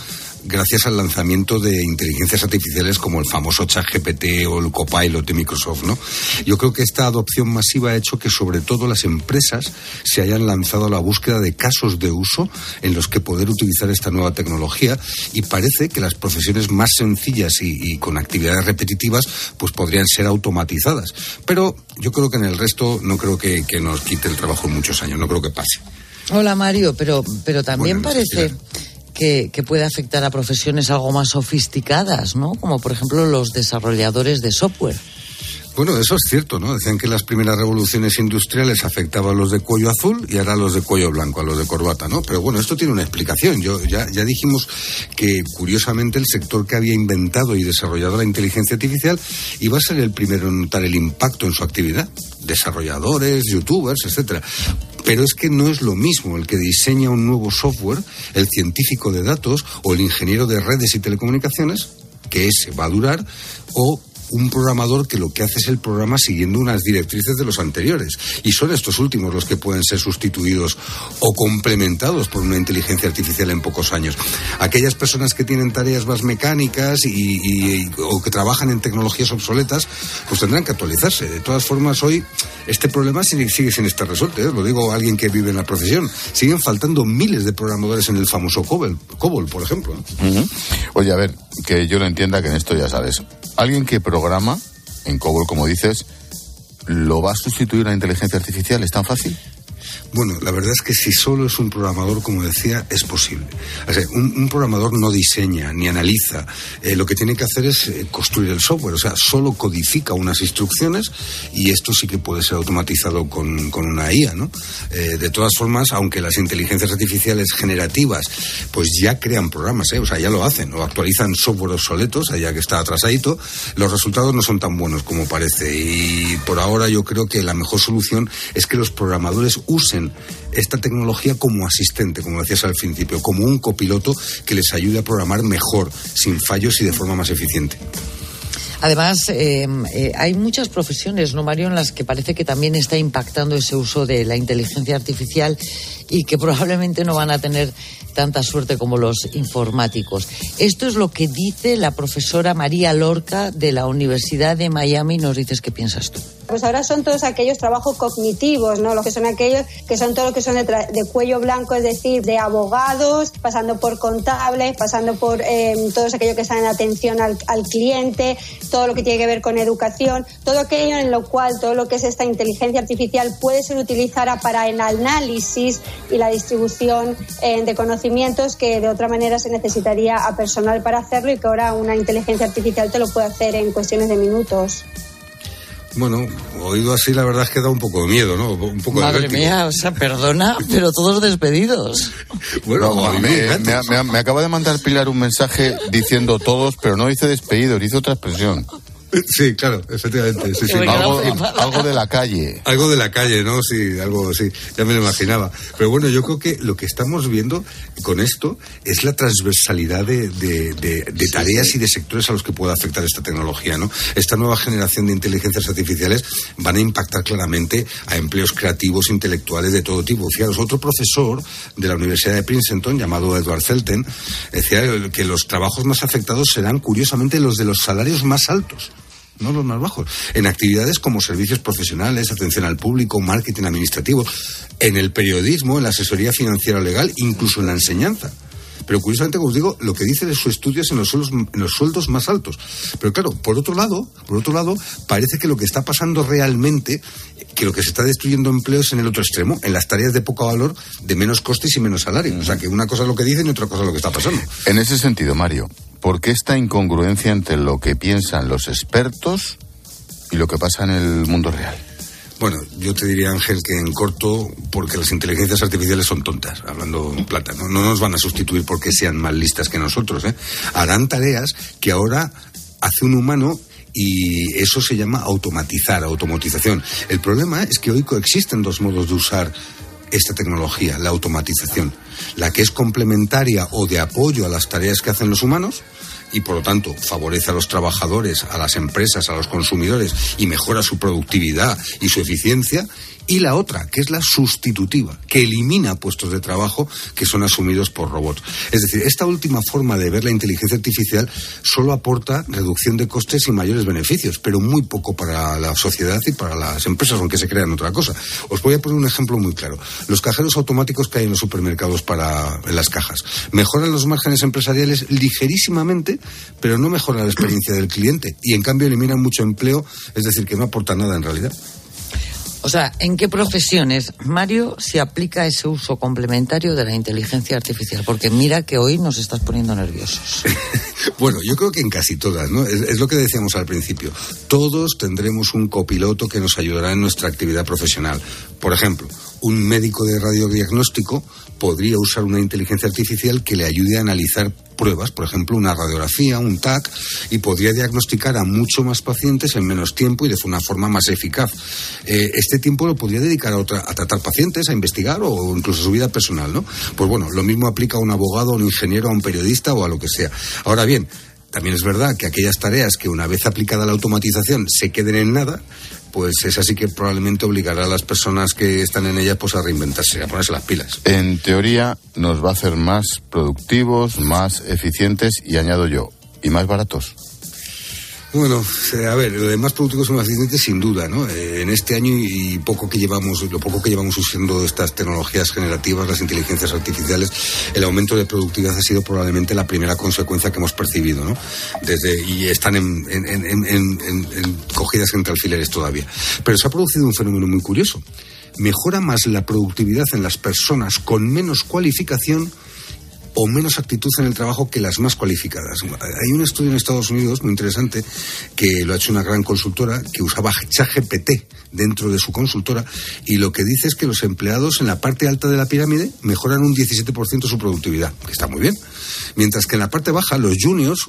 gracias al lanzamiento de inteligencias artificiales como el famoso ChatGPT o el Copilot de Microsoft, ¿no? Yo creo que esta adopción masiva ha hecho que sobre todo las empresas se hayan lanzado a la búsqueda de casos de uso en los que poder utilizar esta nueva tecnología y parece que las profesiones más sencillas y con actividades repetitivas pues podrían ser automatizadas. Pero yo creo que en el resto no creo que nos quite el trabajo en muchos años, no creo que pase. Hola Mario, pero también bueno, parece que puede afectar a profesiones algo más sofisticadas, ¿no? Como por ejemplo los desarrolladores de software. Bueno, eso es cierto, ¿no? Decían que las primeras revoluciones industriales afectaban a los de cuello azul y ahora a los de cuello blanco, a los de corbata, ¿no? Pero bueno, esto tiene una explicación. Ya dijimos que, curiosamente, el sector que había inventado y desarrollado la inteligencia artificial iba a ser el primero en notar el impacto en su actividad. Desarrolladores, youtubers, etcétera. Pero es que no es lo mismo el que diseña un nuevo software, el científico de datos o el ingeniero de redes y telecomunicaciones, que ese va a durar, o un programador que lo que hace es el programa siguiendo unas directrices de los anteriores, y son estos últimos los que pueden ser sustituidos o complementados por una inteligencia artificial en pocos años. Aquellas personas que tienen tareas más mecánicas o que trabajan en tecnologías obsoletas, pues tendrán que actualizarse. De todas formas, hoy este problema sigue sin estar resuelto, ¿eh? Lo digo a alguien que vive en la profesión. Siguen faltando miles de programadores en el famoso COBOL, por ejemplo. Uh-huh. Oye, a ver, que yo lo entienda, que en esto ya sabes, alguien que programa en COBOL, como dices, ¿lo va a sustituir a la inteligencia artificial? ¿Es tan fácil? Bueno, la verdad es que si solo es un programador, como decía, es posible. O sea, un programador no diseña ni analiza. Lo que tiene que hacer es construir el software. O sea, solo codifica unas instrucciones, y esto sí que puede ser automatizado con una IA, ¿no? De todas formas, aunque las inteligencias artificiales generativas pues ya crean programas, ¿eh? O sea, ya lo hacen, o actualizan software obsoleto, o sea, ya que está atrasadito, los resultados no son tan buenos como parece. Y por ahora yo creo que la mejor solución es que los programadores usen esta tecnología como asistente, como decías al principio, como un copiloto que les ayude a programar mejor, sin fallos y de forma más eficiente. Además, hay muchas profesiones, ¿no, Mario?, en las que parece que también está impactando ese uso de la inteligencia artificial y que probablemente no van a tener tanta suerte como los informáticos. Esto es lo que dice la profesora María Lorca de la Universidad de Miami. Nos dices qué piensas tú. Pues ahora son todos aquellos trabajos cognitivos, ¿no? Los que son aquellos que son todos los que son de cuello blanco, es decir, de abogados, pasando por contables, pasando por todos aquellos que están en atención al cliente, todo lo que tiene que ver con educación, todo aquello en lo cual todo lo que es esta inteligencia artificial puede ser utilizada para el análisis y la distribución de conocimientos que de otra manera se necesitaría a personal para hacerlo, y que ahora una inteligencia artificial te lo puede hacer en cuestiones de minutos. Bueno, oído así, la verdad es que da un poco de miedo, ¿no? Un poco de vértigo. Madre mía, o sea, perdona, pero todos despedidos. Bueno, no, me acaba de mandar Pilar un mensaje diciendo todos, pero no dice despedidos, hizo otra expresión. Sí, claro, efectivamente. Sí, sí. Algo de la calle. Algo de la calle, ¿no? Sí, algo así. Ya me lo imaginaba. Pero bueno, yo creo que lo que estamos viendo con esto es la transversalidad de tareas y de sectores a los que puede afectar esta tecnología, ¿no? Esta nueva generación de inteligencias artificiales van a impactar claramente a empleos creativos, intelectuales de todo tipo. Fijaros, otro profesor de la Universidad de Princeton, llamado Edward Felten, decía que los trabajos más afectados serán, curiosamente, los de los salarios más altos. No los más bajos, en actividades como servicios profesionales, atención al público, marketing administrativo, en el periodismo, en la asesoría financiera legal, incluso en la enseñanza. Pero curiosamente, como os digo, lo que dice de su estudio es en los sueldos más altos. Pero claro, por otro lado, parece que lo que está pasando realmente, que lo que se está destruyendo empleo es en el otro extremo, en las tareas de poco valor, de menos costes y menos salario. O sea, que una cosa es lo que dicen y otra cosa es lo que está pasando. En ese sentido, Mario, ¿por qué esta incongruencia entre lo que piensan los expertos y lo que pasa en el mundo real? Bueno, yo te diría, Ángel, que en corto, porque las inteligencias artificiales son tontas, hablando en plata, ¿no? No nos van a sustituir porque sean más listas que nosotros, ¿eh? Harán tareas que ahora hace un humano, y eso se llama automatizar, automatización. El problema es que hoy coexisten dos modos de usar esta tecnología, la automatización. La que es complementaria o de apoyo a las tareas que hacen los humanos, y por lo tanto favorece a los trabajadores, a las empresas, a los consumidores, y mejora su productividad y su eficiencia. Y la otra, que es la sustitutiva, que elimina puestos de trabajo que son asumidos por robots. Es decir, esta última forma de ver la inteligencia artificial solo aporta reducción de costes y mayores beneficios, pero muy poco para la sociedad y para las empresas, aunque se crean otra cosa. Os voy a poner un ejemplo muy claro. Los cajeros automáticos que hay en los supermercados para las cajas mejoran los márgenes empresariales ligerísimamente, pero no mejoran la experiencia del cliente, y en cambio eliminan mucho empleo, es decir, que no aporta nada en realidad. O sea, ¿en qué profesiones, Mario, se aplica ese uso complementario de la inteligencia artificial? Porque mira que hoy nos estás poniendo nerviosos. Bueno, yo creo que en casi todas, ¿no? Es lo que decíamos al principio. Todos tendremos un copiloto que nos ayudará en nuestra actividad profesional. Por ejemplo, un médico de radiodiagnóstico podría usar una inteligencia artificial que le ayude a analizar pruebas, por ejemplo, una radiografía, un TAC, y podría diagnosticar a mucho más pacientes en menos tiempo y de una forma más eficaz. Este tiempo lo podría dedicar a tratar pacientes, a investigar o incluso a su vida personal, ¿no? Pues bueno, lo mismo aplica a un abogado, a un ingeniero, a un periodista o a lo que sea. Ahora bien, También es verdad que aquellas tareas que una vez aplicada la automatización se queden en nada, pues es así que probablemente obligará a las personas que están en ellas pues a reinventarse, a ponerse las pilas. En teoría nos va a hacer más productivos, más eficientes y añado yo, y más baratos. Bueno, a ver, lo de más productivos son los eficientes sin duda, ¿no? En este año y poco que llevamos, lo poco que llevamos usando estas tecnologías generativas, las inteligencias artificiales, el aumento de productividad ha sido probablemente la primera consecuencia que hemos percibido, ¿no? Y están en cogidas entre alfileres todavía. Pero se ha producido un fenómeno muy curioso. Mejora más la productividad en las personas con menos cualificación o menos actitud en el trabajo que las más cualificadas. Hay un estudio en Estados Unidos muy interesante que lo ha hecho una gran consultora que usaba ChatGPT dentro de su consultora, y lo que dice es que los empleados en la parte alta de la pirámide mejoran un 17% su productividad, que está muy bien, mientras que en la parte baja los juniors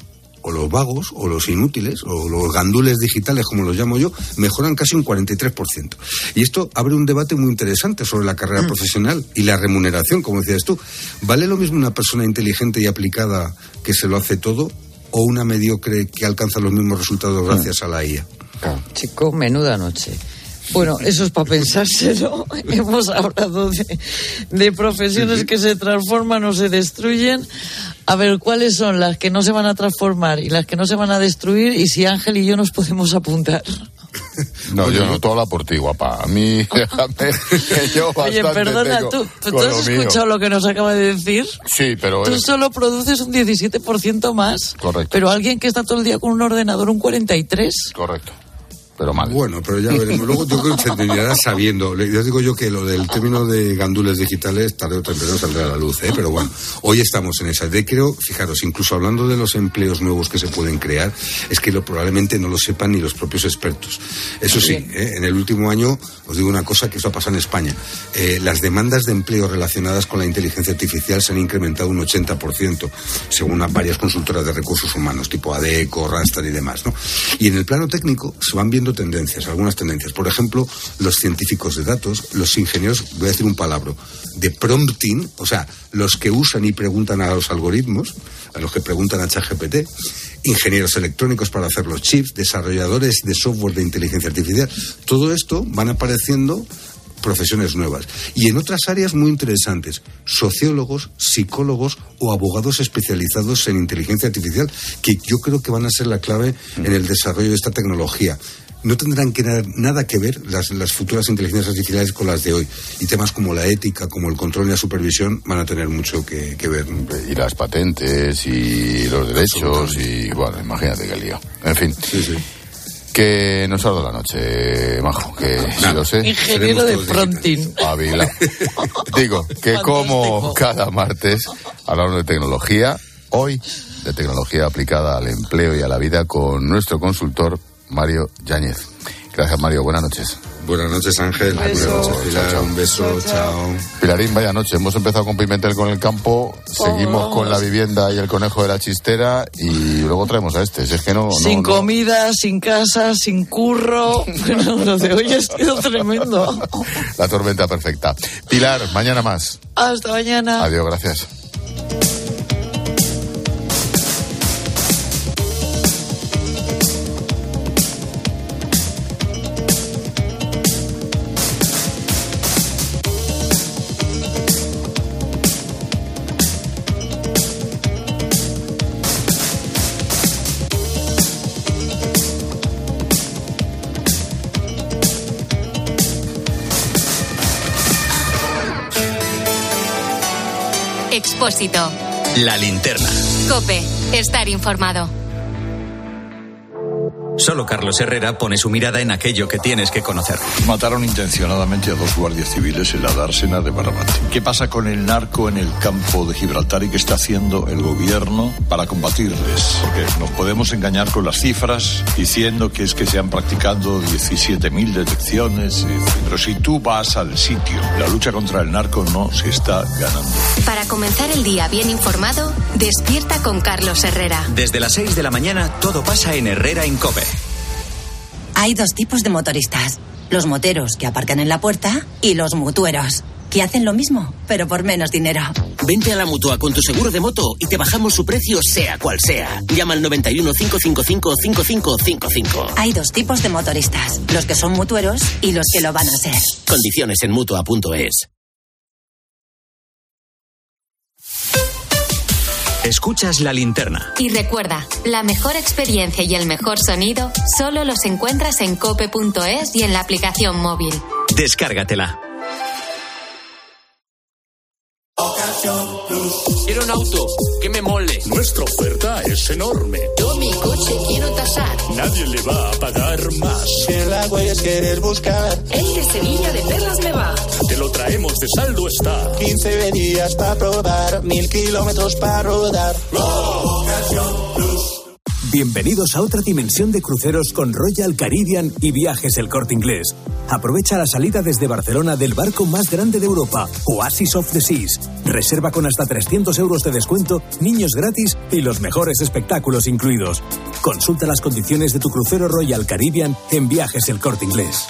o los vagos, o los inútiles, o los gandules digitales, como los llamo yo, mejoran casi un 43%. Y esto abre un debate muy interesante sobre la carrera profesional y la remuneración, como decías tú. ¿Vale lo mismo una persona inteligente y aplicada que se lo hace todo, o una mediocre que alcanza los mismos resultados gracias a la IA? Claro. Chico, menuda noche. Bueno, eso es para pensárselo. Hemos hablado de profesiones que se transforman o se destruyen. A ver, ¿cuáles son las que no se van a transformar y las que no se van a destruir? Y si Ángel y yo nos podemos apuntar. No, oye, yo no, tú habla por ti, guapa. A mí, déjame que yo bastante. Oye, perdona, tengo ¿tú has escuchado lo que nos acaba de decir? Sí, pero... Tú solo produces un 17% más. Correcto. Pero alguien que está todo el día con un ordenador, un 43%. Correcto. Pero mal. Bueno, pero ya veremos. Luego yo creo que se terminará sabiendo. Les digo yo que lo del término de gandules digitales tarde o temprano saldrá a la luz, ¿eh? Pero bueno, hoy estamos en esa. Creo, fijaros, incluso hablando de los empleos nuevos que se pueden crear, es que probablemente no lo sepan ni los propios expertos. Eso sí, en el último año, os digo una cosa que eso ha pasado en España. Las demandas de empleo relacionadas con la inteligencia artificial se han incrementado un 80%, según varias consultoras de recursos humanos, tipo ADECO, Randstad y demás, ¿no? Y en el plano técnico se van viendo tendencias, algunas tendencias. Por ejemplo, los científicos de datos, los ingenieros, voy a decir un palabra, de prompting, o sea, los que usan y preguntan a los algoritmos, a los que preguntan a ChatGPT, ingenieros electrónicos para hacer los chips, desarrolladores de software de inteligencia artificial. Todo esto van apareciendo profesiones nuevas. Y en otras áreas muy interesantes, sociólogos, psicólogos o abogados especializados en inteligencia artificial, que yo creo que van a ser la clave en el desarrollo de esta tecnología. No tendrán que nada que ver las futuras inteligencias artificiales con las de hoy. Y temas como la ética, como el control y la supervisión van a tener mucho que ver. Y las patentes, y los derechos, y bueno, imagínate qué lío. En fin. Sí, sí. Que nos ha dado la noche, Majo, que si lo sé. Ingeniero de prompting. Digo, que como cada martes hablamos de tecnología, hoy de tecnología aplicada al empleo y a la vida con nuestro consultor, Mario Yañez. Gracias, Mario, buenas noches. Buenas noches, Ángel. Buenas noches, Pilar. Chao, chao. Un beso, chao. Pilarín, vaya noche. Hemos empezado con Pimentel con el campo, seguimos con la vivienda y el conejo de la chistera, y luego traemos a este. Si es que no, sin comida, sin casa, sin curro. Bueno, lo de hoy ha sido tremendo. La tormenta perfecta. Pilar, mañana más. Hasta mañana. Adiós, gracias. Expósito. La linterna. COPE. Estar informado. Solo Carlos Herrera pone su mirada en aquello que tienes que conocer. Mataron intencionadamente a 2 guardias civiles en la dársena de Barbate. ¿Qué pasa con el narco en el campo de Gibraltar y qué está haciendo el gobierno para combatirles? Porque nos podemos engañar con las cifras diciendo que es que se han practicado 17.000 detenciones. Pero si tú vas al sitio, la lucha contra el narco no se está ganando. Para comenzar el día bien informado, despierta con Carlos Herrera. Desde las 6 de la mañana todo pasa en Herrera en COPE. Hay 2 tipos de motoristas. Los moteros, que aparcan en la puerta, y los mutueros, que hacen lo mismo, pero por menos dinero. Vente a la Mutua con tu seguro de moto y te bajamos su precio sea cual sea. Llama al 91 555 5555. Hay dos tipos de motoristas, los que son mutueros y los que lo van a ser. Condiciones en Mutua.es. Escuchas La Linterna. Y recuerda, la mejor experiencia y el mejor sonido solo los encuentras en cope.es y en la aplicación móvil. Descárgatela. Quiero un auto que me mole. Nuestra oferta es enorme. Yo mi coche quiero tasar. Nadie le va a pagar más. En la Guayas quieres buscar. El de Sevilla de Perlas me va. Te lo traemos de saldo está. 15 días para probar. 1000 kilómetros para rodar. Ocasión Plus. Bienvenidos a otra dimensión de cruceros con Royal Caribbean y Viajes El Corte Inglés. Aprovecha la salida desde Barcelona del barco más grande de Europa, Oasis of the Seas. Reserva con hasta 300 euros de descuento, niños gratis y los mejores espectáculos incluidos. Consulta las condiciones de tu crucero Royal Caribbean en Viajes El Corte Inglés.